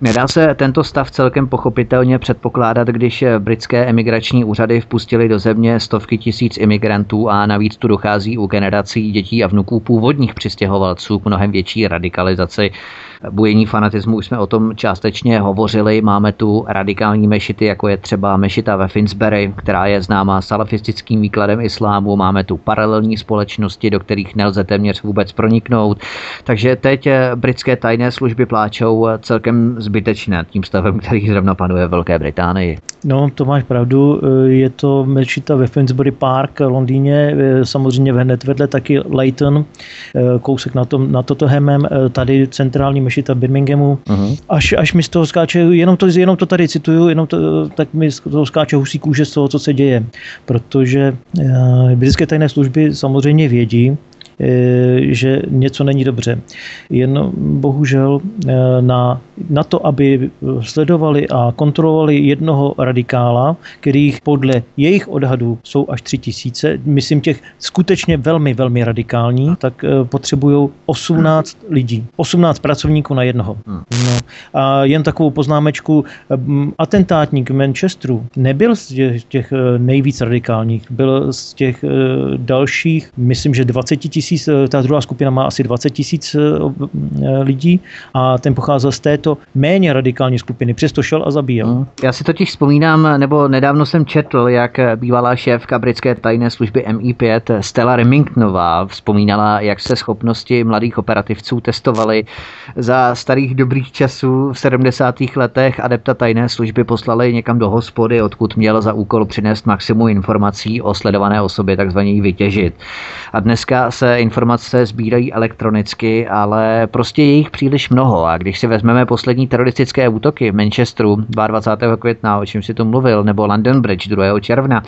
Nedá se tento stav celkem pochopitelně předpokládat, když britské emigrační úřady vpustily do země stovky tisíc imigrantů a navíc tu dochází u generací dětí a vnuků původních přistěhovalců k mnohem větší radikalizaci. Bujení fanatismu, už jsme o tom částečně jasně hovořili. Máme tu radikální mešity, jako je třeba mešita ve Finsbury, která je známá salafistickým výkladem islámu. Máme tu paralelní společnosti, do kterých nelze téměř vůbec proniknout. Takže teď britské tajné služby pláčou celkem zbytečné tím stavem, který zrovna panuje v Velké Británii. No, to máš pravdu. Je to mešita ve Finsbury Park v Londýně, samozřejmě hned vedle taky Leighton, kousek na Tottenhamem, tady centrální mešita Birminghamu. Uh-huh. Až mi z toho skáče, jenom to tady cituju, tak mi z toho skáče husí kůže z toho, co se děje. Protože britské tajné služby samozřejmě vědí, že něco není dobře. Jen bohužel na to, aby sledovali a kontrolovali jednoho radikála, kterých podle jejich odhadů jsou až 3000, myslím těch skutečně velmi, velmi radikální, tak potřebují 18 lidí, 18 pracovníků na jednoho. No. A jen takovou poznámečku, atentátník Manchesteru nebyl z těch nejvíc radikálních, byl z těch dalších, myslím, že 20 000. Ta druhá skupina má asi 20 000 lidí a ten pocházel z této méně radikální skupiny, přesto šel a zabíjel. Já si totiž vzpomínám, nebo nedávno jsem četl, jak bývalá šéfka britské tajné služby MI5 Stella Remingtonová vzpomínala, jak se schopnosti mladých operativců testovaly. Za starých dobrých časů v 70. letech adepta tajné služby poslali někam do hospody, odkud měl za úkol přinést maximum informací o sledované osobě, takzvaně ji vytěžit. A dneska se informace sbírají elektronicky, ale prostě je jich příliš mnoho. A když si vezmeme poslední teroristické útoky v Manchesteru 22. května, o čem si tu mluvil, nebo London Bridge 2. června,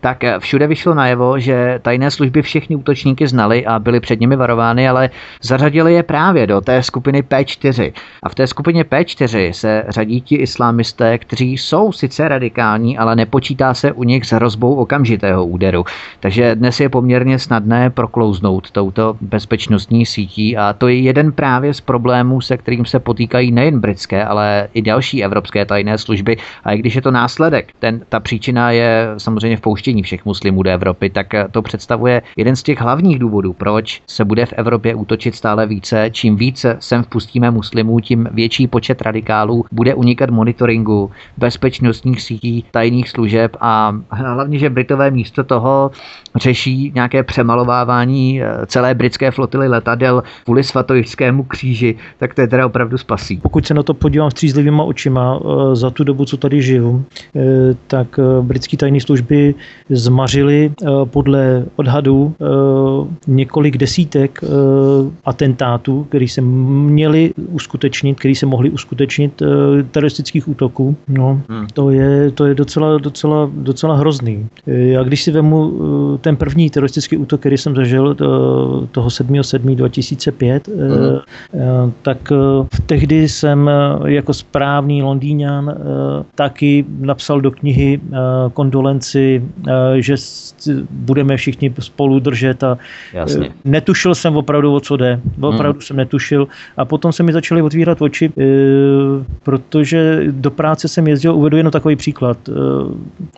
tak všude vyšlo najevo, že tajné služby všechny útočníky znaly a byly před nimi varovány, ale zařadili je právě do té skupiny P4. A v té skupině P4 se řadí ti islámisté, kteří jsou sice radikální, ale nepočítá se u nich s hrozbou okamžitého úderu. Takže dnes je poměrně snadné proklouznout touto bezpečnostní sítí a to je jeden právě z problémů, se kterým se potýkají nejen britské, ale i další evropské tajné služby. A i když je to následek, ta příčina je samozřejmě vpouštění všech muslimů do Evropy, tak to představuje jeden z těch hlavních důvodů, proč se bude v Evropě útočit stále více. Čím více sem vpustíme muslimů, tím větší počet radikálů bude unikat monitoringu bezpečnostních sítí, tajných služeb a hlavně, že Britové místo toho řeší nějaké přemalovávání celé britské flotily letadel kvůli svatojišskému kříži, tak to je teda opravdu spasí. Pokud se na to podívám střízlivýma očima za tu dobu, co tady žiju, tak britské tajné služby zmařily podle odhadů několik desítek atentátů, které se měly uskutečnit, které se mohly uskutečnit teroristických útoků. No, to je docela hrozný. Já když si vemu ten první teroristický útok, který jsem zažil, toho 7.7.2005, tak tehdy jsem jako správný Londýňan taky napsal do knihy kondolenci, že budeme všichni spolu držet a jasně. Netušil jsem opravdu, o co jde. Opravdu jsem netušil a potom se mi začaly otvírat oči, protože do práce jsem jezdil, uvedu jenom takový příklad.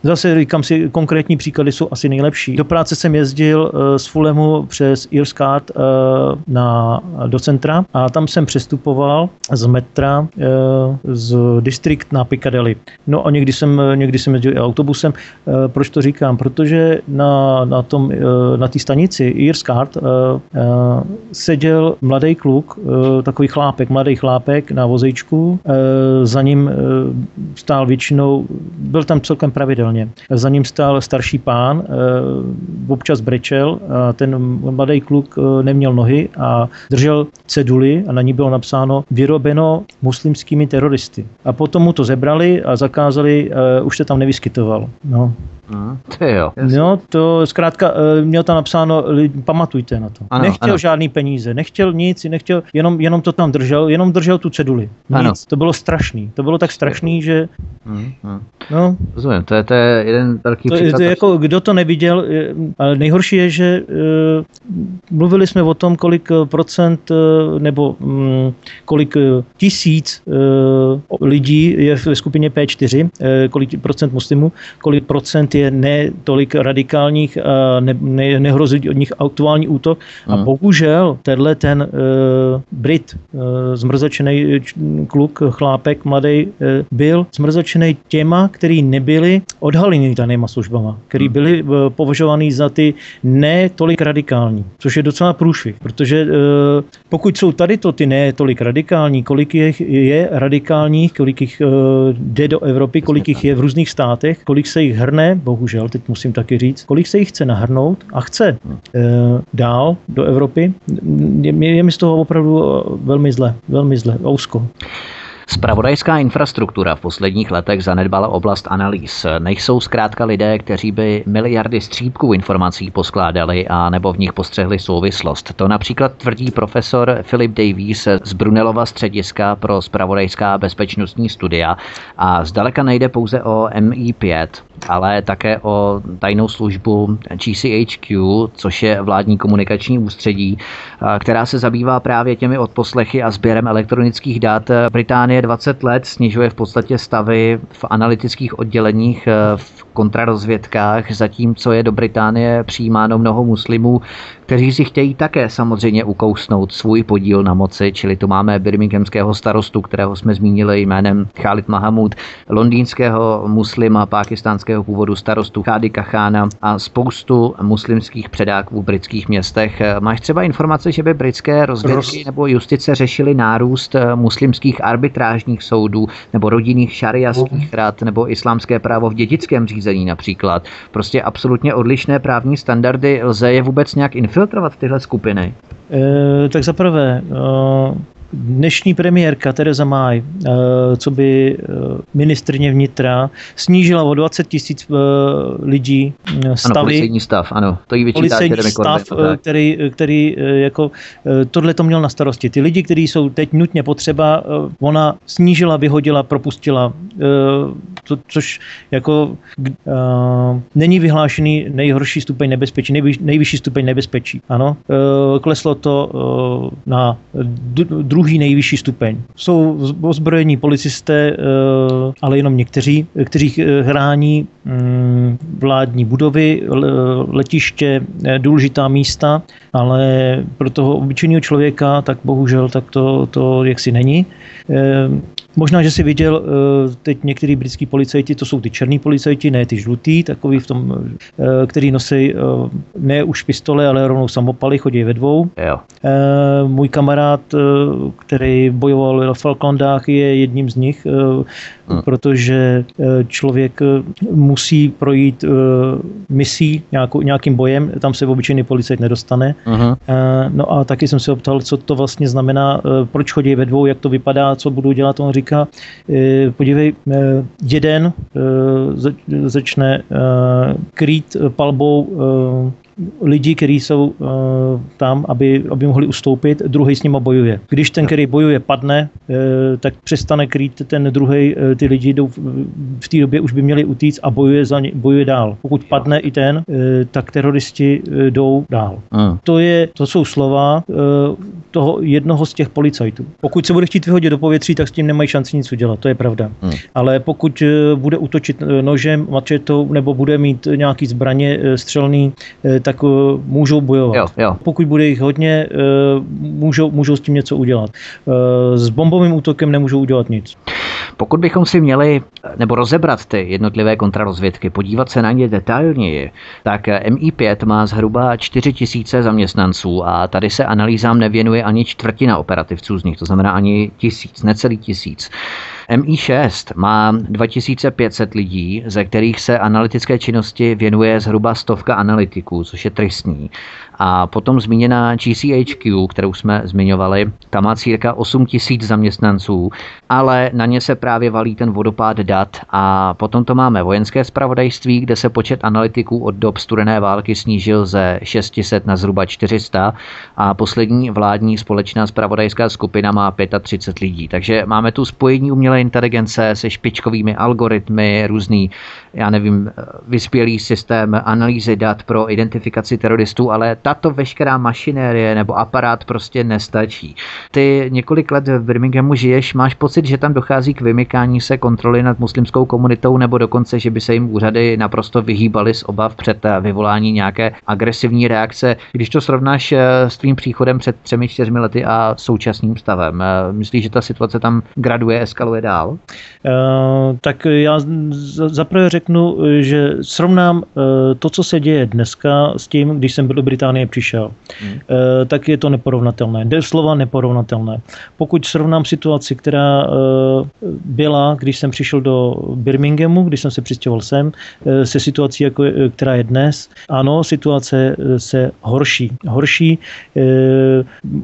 Zase říkám si, konkrétní příklady jsou asi nejlepší. Do práce jsem jezdil z Fulhamu přes Irskard do centra a tam jsem přestupoval z metra z District na Piccadilly. No a někdy jsem jezdil i autobusem. Proč to říkám? Protože na té stanici Irskard seděl mladý kluk, takový chlápek, mladý chlápek na vozejčku. Za ním stál většinou, byl tam celkem pravidelně. Za ním stál starší pán, občas brečel, a ten mladý kluk neměl nohy a držel ceduli a na ní bylo napsáno vyrobeno muslimskými teroristy. A potom mu to zebrali a zakázali, už se tam nevyskytoval. No. Zkrátka měl tam napsáno, pamatujte na to. Ano, nechtěl žádný peníze, nechtěl nic, jenom to tam držel, jenom držel tu ceduli. Nic. To bylo strašný. To bylo tak strašný, že... No. Rozumím, to je jeden velký příklad. Jako, kdo to neviděl, ale nejhorší je, že mluvili jsme o tom, kolik procent nebo kolik tisíc lidí je v skupině P4, kolik procent muslimů, kolik procent je ne tolik radikálních, nehrozí od nich aktuální útok. A bohužel tenhle ten Brit, zmrzačený kluk, chlápek, mladý, byl zmrzačený těma, který nebyli odhaleni danýma službama, který byli považovaný za ty ne tolik radikální, což je docela průšvih, protože pokud jsou tady to ty ne tolik radikální, kolik jich je radikálních, kolik jich jde do Evropy, kolik jich je v různých státech, kolik se jich hrne, bohužel, teď musím taky říct, kolik se jich chce nahrnout a chce dál do Evropy, je mi z toho opravdu velmi zle, úzko. Spravodajská infrastruktura v posledních letech zanedbala oblast analýz. Nejsou zkrátka lidé, kteří by miliardy střípků informací poskládali a nebo v nich postřehli souvislost. To například tvrdí profesor Philip Davies z Brunelova střediska pro spravodajská bezpečnostní studia a zdaleka nejde pouze o MI5, ale také o tajnou službu GCHQ, což je vládní komunikační ústředí, která se zabývá právě těmi odposlechy a sběrem elektronických dat. Británie 20 let snižuje v podstatě stavy v analytických odděleních v kontrarozvědkách, zatímco je do Británie přijímáno mnoho muslimů, kteří si chtějí také samozřejmě ukousnout svůj podíl na moci, čili tu máme birminghamského starostu, kterého jsme zmínili jménem Khalid Mahmood, londýnského muslima pákistánského původu starostu Khadika Khana a spoustu muslimských předáků v britských městech. Máš třeba informace, že by britské rozvědky nebo justice řešily nárůst muslimských arbitrážních soudů nebo rodinných šariaských rad nebo islámské právo v dědickém řízení například? Prostě absolutně odlišné právní standardy, lze je vůbec nějak filtrovat tyhle skupiny? Tak zaprvé, dnešní premiérka Theresa May, co by ministryně vnitra, snížila o 20 000 lidí stavy. Ano, policejní stav, ano. To jí vyčítá policejní stav, který jako tohle to měl na starosti. Ty lidi, kteří jsou teď nutně potřeba, ona snížila, vyhodila, propustila, což jako není vyhlášený nejhorší stupeň nebezpečí, nejvyšší stupeň nebezpečí. Ano, kleslo to na druhý nejvyšší stupeň. Jsou ozbrojení policisté, ale jenom někteří, kteří hrání vládní budovy, letiště, důležitá místa, ale pro toho obyčejného člověka tak bohužel tak to jaksi není. Možná, že jsi viděl teď některý britský policajti, to jsou ty černý policajti, ne ty žlutý, takový v tom, který nosí ne už pistole, ale rovnou samopaly, chodí ve dvou. Jo. Můj kamarád, který bojoval v Falklandách, je jedním z nich, protože člověk musí projít misí, nějakým bojem, tam se obyčejný policajt nedostane. No a taky jsem se optal, co to vlastně znamená, proč chodí ve dvou, jak to vypadá, co budou dělat, on říká, podívej, jeden začne krýt palbou lidi, kteří jsou tam, aby mohli ustoupit, druhý s nima bojuje. Když ten, který bojuje, padne, tak přestane krýt ten druhý, ty lidi jdou, v té době už by měli utíct a bojuje dál. Pokud padne i ten, tak teroristi jdou dál. To jsou slova toho jednoho z těch policajtů. Pokud se bude chtít vyhodit do povětří, tak s tím nemají šanci nic udělat, to je pravda. Ale pokud bude útočit nožem, mačetou nebo bude mít nějaký zbraně střelný, tak můžou bojovat. Jo. Pokud bude jich hodně, můžou s tím něco udělat. S bombovým útokem nemůžou udělat nic. Pokud bychom si měli nebo rozebrat ty jednotlivé kontrarozvědky, podívat se na ně detailněji, tak MI5 má zhruba 4 000 zaměstnanců a tady se analýzám nevěnuje ani čtvrtina operativců z nich, to znamená ani 1000, necelý 1000. MI6 má 2500 lidí, ze kterých se analytické činnosti věnuje zhruba 100 analytiků, což je tristní. A potom zmíněná GCHQ, kterou jsme zmiňovali, ta má cirka 8000 zaměstnanců, ale na ně se právě valí ten vodopád dat. A potom to máme vojenské zpravodajství, kde se počet analytiků od dob studené války snížil ze 600 na zhruba 400 a poslední vládní společná zpravodajská skupina má 35 lidí. Takže máme tu spojení umělé umělé inteligence se špičkovými algoritmy, různý, já nevím, vyspělý systém analýzy dat pro identifikaci teroristů, ale tato veškerá mašinérie nebo aparát prostě nestačí. Ty několik let v Birminghamu žiješ, máš pocit, že tam dochází k vymykání se kontroly nad muslimskou komunitou, nebo dokonce, že by se jim úřady naprosto vyhýbaly z obav před vyvolání nějaké agresivní reakce. Když to srovnáš s tvým příchodem před 3-4 lety a současným stavem, myslíš, že ta situace tam graduje, eskaluje dál? Tak já zaprvé řeknu, že srovnám to, co se děje dneska s tím, když jsem byl do Británie přišel. Tak je to neporovnatelné. Doslova neporovnatelné. Pokud srovnám situaci, která byla, když jsem přišel do Birminghamu, když jsem se přistěhoval sem, se situací, která je dnes, ano, situace se horší. Horší.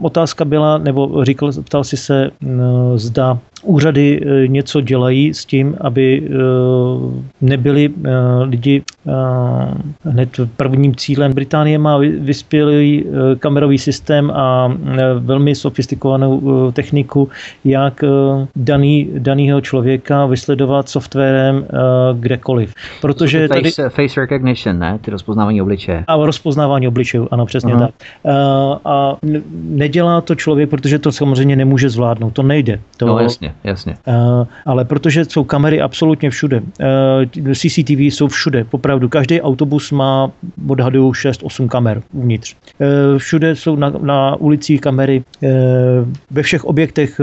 Otázka byla, nebo ptal si se, zda úřady něco dělají s tím, aby nebyli lidi hned prvním cílem. Británie má vyspělý kamerový systém a velmi sofistikovanou techniku, jak daného člověka vysledovat softwarem kdekoliv. Protože tady face recognition, ne? Ty rozpoznávání obličeje. A rozpoznávání obličejů, ano, přesně tak. A nedělá to člověk, protože to samozřejmě nemůže zvládnout, to nejde. No jasně, jasně. Ale protože jsou kamery absolutně všude. CCTV jsou všude, opravdu. Každý autobus má, odhaduju, 6-8 kamer uvnitř. Všude jsou na ulicích kamery, ve všech objektech,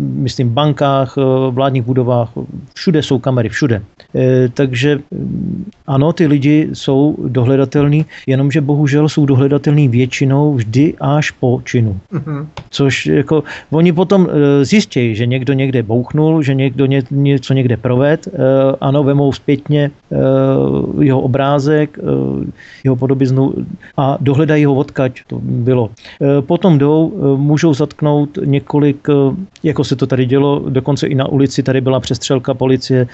myslím, bankách, vládních budovách, všude jsou kamery, všude. Takže ano, ty lidi jsou dohledatelní, jenomže bohužel jsou dohledatelní většinou vždy až po činu. Což jako, oni potom zjistí, že někdo někde bouchnul, že někdo něco někde proved, ano, vemou zpětně jeho obrázek, jeho podobiznu a dohledají ho, odkaď to bylo. Potom jdou, můžou zatknout několik, jako se to tady dělo, dokonce i na ulici, tady byla přestřelka policie,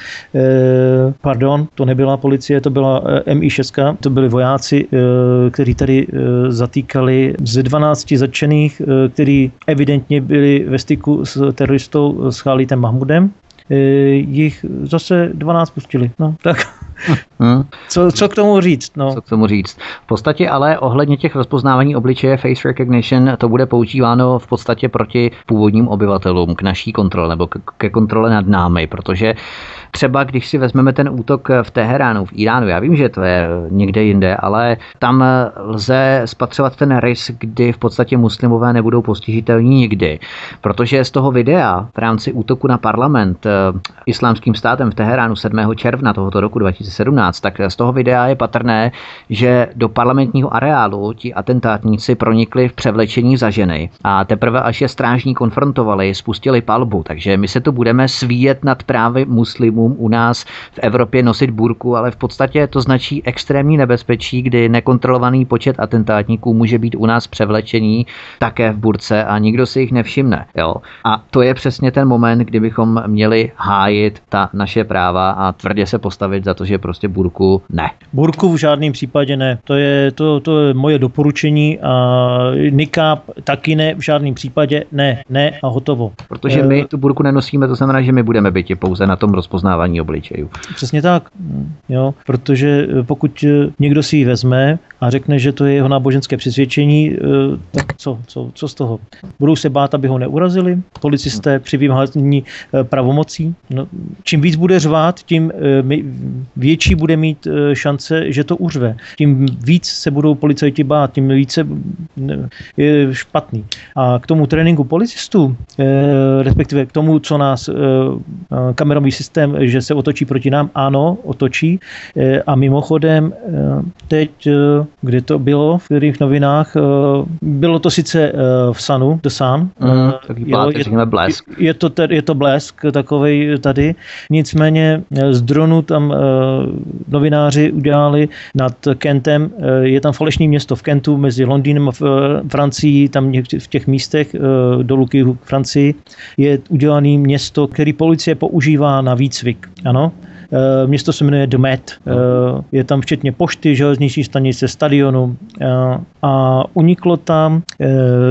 pardon, to nebyla policie, to byla MI6, to byli vojáci, kteří tady zatýkali ze 12 zatčených, kteří evidentně byli ve styku s teroristou, s Khalidem Mahmoodem. Jich zase 12 pustili. No, tak. Co k tomu říct? No. V podstatě ale ohledně těch rozpoznávání obličeje face recognition to bude používáno v podstatě proti původním obyvatelům, k naší kontrole nebo ke kontrole nad námi, protože třeba když si vezmeme ten útok v Teheránu, v Iránu, já vím, že to je někde jinde, ale tam lze spatřovat ten rys, kdy v podstatě muslimové nebudou postižitelní nikdy, protože z toho videa v rámci útoku na parlament islámským státem v Teheránu 7. června tohoto roku 2017, tak z toho videa je patrné, že do parlamentního areálu ti atentátníci pronikli v převlečení za ženy a teprve až je strážní konfrontovali, spustili palbu, takže my se tu budeme svíjet nad právy muslimům u nás v Evropě nosit burku, ale v podstatě to značí extrémní nebezpečí, kdy nekontrolovaný počet atentátníků může být u nás převlečení také v burce a nikdo si jich nevšimne. Jo? A to je přesně ten moment, kdy bychom měli hájit ta naše práva a tvrdě se postavit za to, že prostě burku ne. Burku v žádném případě ne. To je moje doporučení a nikáb taky ne, v žádném případě ne a hotovo. Protože my tu burku nenosíme, to znamená, že my budeme byti pouze na tom rozpoznávání obličejů. Přesně tak. Jo, protože pokud někdo si ji vezme a řekne, že to je jeho náboženské přesvědčení, tak co z toho? Budou se bát, aby ho neurazili? Policisté při vymáhání pravomocí? No, čím víc bude řvát, tím větší bude mít šance, že to uřve. Tím víc se budou policajti bát, tím více je špatný. A k tomu tréninku policistů, respektive k tomu, co nás kamerový systém, že se otočí proti nám, ano, otočí. A mimochodem, teď, kde to bylo, v kterých novinách, bylo to sice v Sanu, The Sun. Je to blesk takovej tady. Nicméně z dronu tam novináři udělali nad Kentem, je tam falešné město v Kentu mezi Londýnem a Francií, tam v těch místech dolů k Francii je udělané město, které policie používá na výcvik, ano. Město se jmenuje Domet. Je tam včetně pošty, železniční stanice, stadionu. A uniklo tam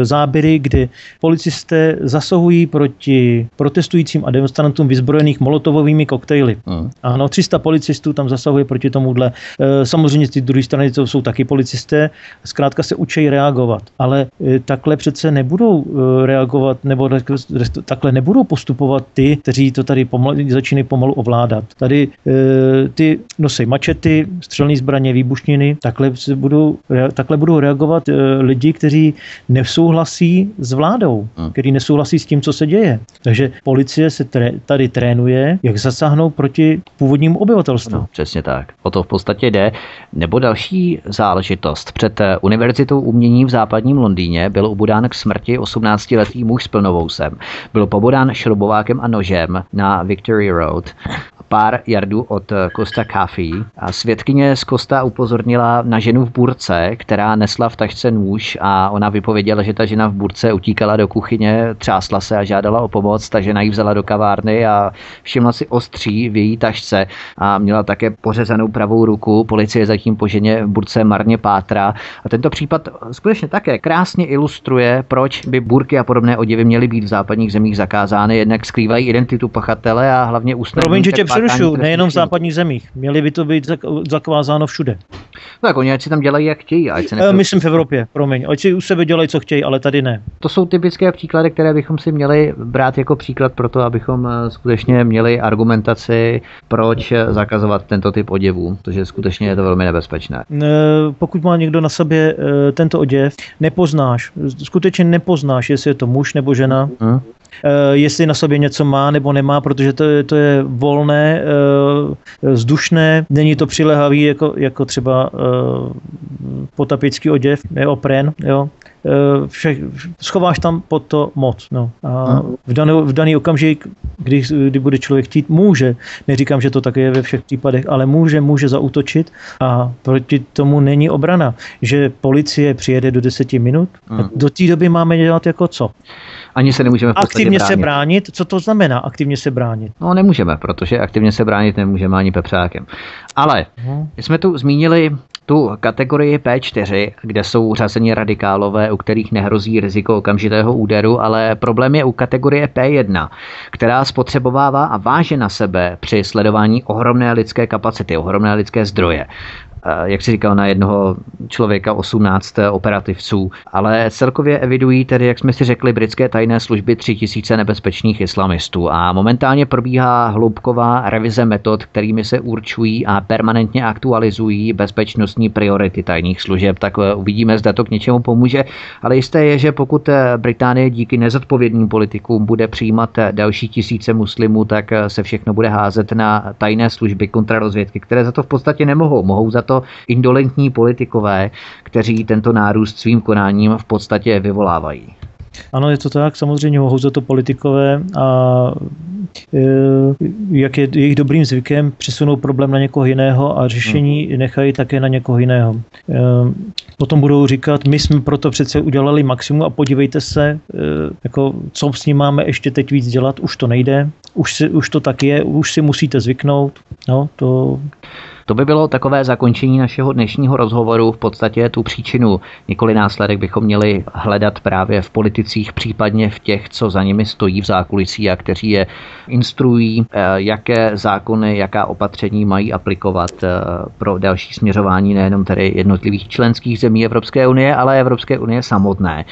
záběry, kdy policisté zasahují proti protestujícím a demonstrantům vyzbrojených molotovovými koktejly. Ano, 300 policistů tam zasahuje proti tomuhle. Samozřejmě z druhé strany to jsou taky policisté. Zkrátka se učí reagovat. Ale takhle přece nebudou reagovat, nebo takhle nebudou postupovat ty, kteří to tady začínají pomalu ovládat. Tady ty nosej mačety, střelné zbraně, výbušniny, takhle budou reagovat lidi, kteří nesouhlasí s vládou, kteří nesouhlasí s tím, co se děje. Takže policie se tady trénuje, jak zasáhnout proti původnímu obyvatelstvu. No, přesně tak. O to v podstatě jde. Nebo další záležitost. Před Univerzitou umění v západním Londýně byl ubodán k smrti 18-letý muž s plnovousem. Byl pobodán šrobovákem a nožem na Victoria Road, pár jardů od Costa Coffee. A svědkyně z Costa upozornila na ženu v burce, která nesla v tašce nůž, a ona vypověděla, že ta žena v burce utíkala do kuchyně, třásla se a žádala o pomoc, ta žena ji vzala do kavárny a všimla si ostří v její tašce a měla také pořezanou pravou ruku. Policie zatím po ženě v burce marně pátrá. A tento případ skutečně také krásně ilustruje, proč by burky a podobné oděvy měly být v západních zemích zakázány, jednak skrývají identitu pachatele a hlavně usnadňují. Nejenom v západních zemích. Měly by to být zakázáno všude. Tak oni ať si tam dělají, jak chtějí. Ať se myslím v Evropě, promiň. Ať si u sebe dělají, co chtějí, ale tady ne. To jsou typické příklady, které bychom si měli brát jako příklad pro to, abychom skutečně měli argumentaci, proč zakazovat tento typ oděvů, protože skutečně je to velmi nebezpečné. Pokud má někdo na sobě tento oděv, nepoznáš. Skutečně nepoznáš, jestli je to muž nebo žena. Jestli na sobě něco má nebo nemá, protože to je volné, vzdušné, není to přilehavý jako třeba potapický oděv, neopren, jo. Schováš tam pod to moc. No. A v daný okamžik, kdy bude člověk chtít, může, neříkám, že to tak je ve všech případech, ale může zaútočit a proti tomu není obrana, že policie přijede do 10 minut. Do té doby máme dělat jako co? Ani se nemůžeme v podstatě bránit. Aktivně se bránit? Co to znamená aktivně se bránit? No nemůžeme, protože aktivně se bránit nemůžeme ani pepřákem. Ale jsme tu zmínili tu kategorii P4, kde jsou řazeni radikálové, u kterých nehrozí riziko okamžitého úderu, ale problém je u kategorie P1, která spotřebovává a váže na sebe při sledování ohromné lidské kapacity, ohromné lidské zdroje. Jak si říkal, na jednoho člověka 18 operativců, ale celkově evidují tedy, jak jsme si řekli, britské tajné služby 3000 nebezpečných islamistů a momentálně probíhá hloubková revize metod, kterými se určují a permanentně aktualizují bezpečnostní priority tajných služeb, tak uvidíme, zda to k něčemu pomůže, ale jisté je, že pokud Británie díky nezodpovědným politikům bude přijímat další tisíce muslimů, tak se všechno bude házet na tajné služby, kontrarozvědky, které za to v podstatě nemohou. Mohou za to indolentní politikové, kteří tento nárůst svým konáním v podstatě vyvolávají. Ano, je to tak, samozřejmě mohou za to politikové a jak je jejich dobrým zvykem, přesunou problém na někoho jiného a řešení nechají také na někoho jiného. Potom budou říkat, my jsme proto přece udělali maximum a podívejte se, jako, co s ním máme ještě teď víc dělat, už to nejde, už to tak je, už si musíte zvyknout. No, to by bylo takové zakončení našeho dnešního rozhovoru. V podstatě tu příčinu, nikoli následek, bychom měli hledat právě v politicích, případně v těch, co za nimi stojí v zákulisí a kteří je instruují, jaké zákony, jaká opatření mají aplikovat pro další směřování nejenom tedy jednotlivých členských zemí Evropské unie, ale Evropské unie samotné.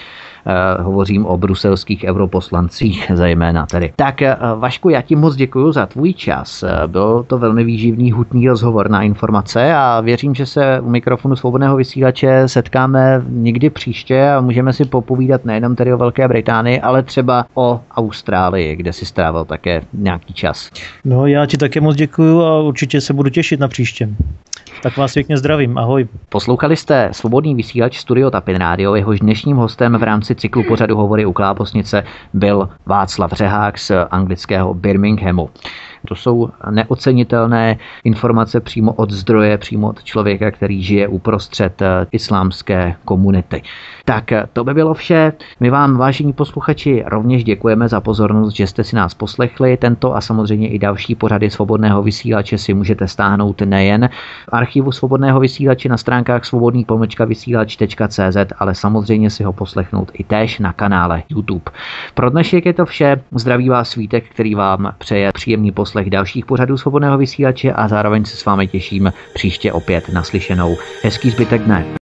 Hovořím o bruselských europoslancích zejména tedy. Tak Vašku, já ti moc děkuju za tvůj čas. Byl to velmi výživný, hutný rozhovor na informace a věřím, že se u mikrofonu Svobodného vysílače setkáme někdy příště a můžeme si popovídat nejenom tedy o Velké Británii, ale třeba o Austrálii, kde si strávil také nějaký čas. No, já ti také moc děkuju a určitě se budu těšit na příště. Tak vás pěkně zdravím, ahoj. Poslouchali jste Svobodný vysílač studio Tapin rádio, jehož dnešním hostem v rámci cyklu pořadu Hovory u Klábosnice byl Václav Řehák z anglického Birminghamu. To jsou neocenitelné informace přímo od zdroje, přímo od člověka, který žije uprostřed islámské komunity. Tak to by bylo vše. My vám, vážení posluchači, rovněž děkujeme za pozornost, že jste si nás poslechli. Tento a samozřejmě i další pořady Svobodného vysílače si můžete stáhnout nejen v archivu Svobodného vysílače na stránkách svobodný-vysílač.cz, ale samozřejmě si ho poslechnout i též na kanále YouTube. Pro dnešek je to vše. Zdraví vás Vítek, který vám přeje příjemný poslech dalších pořadů Svobodného vysílače a zároveň se s vámi těším příště opět naslyšenou. Hezký zbytek dne.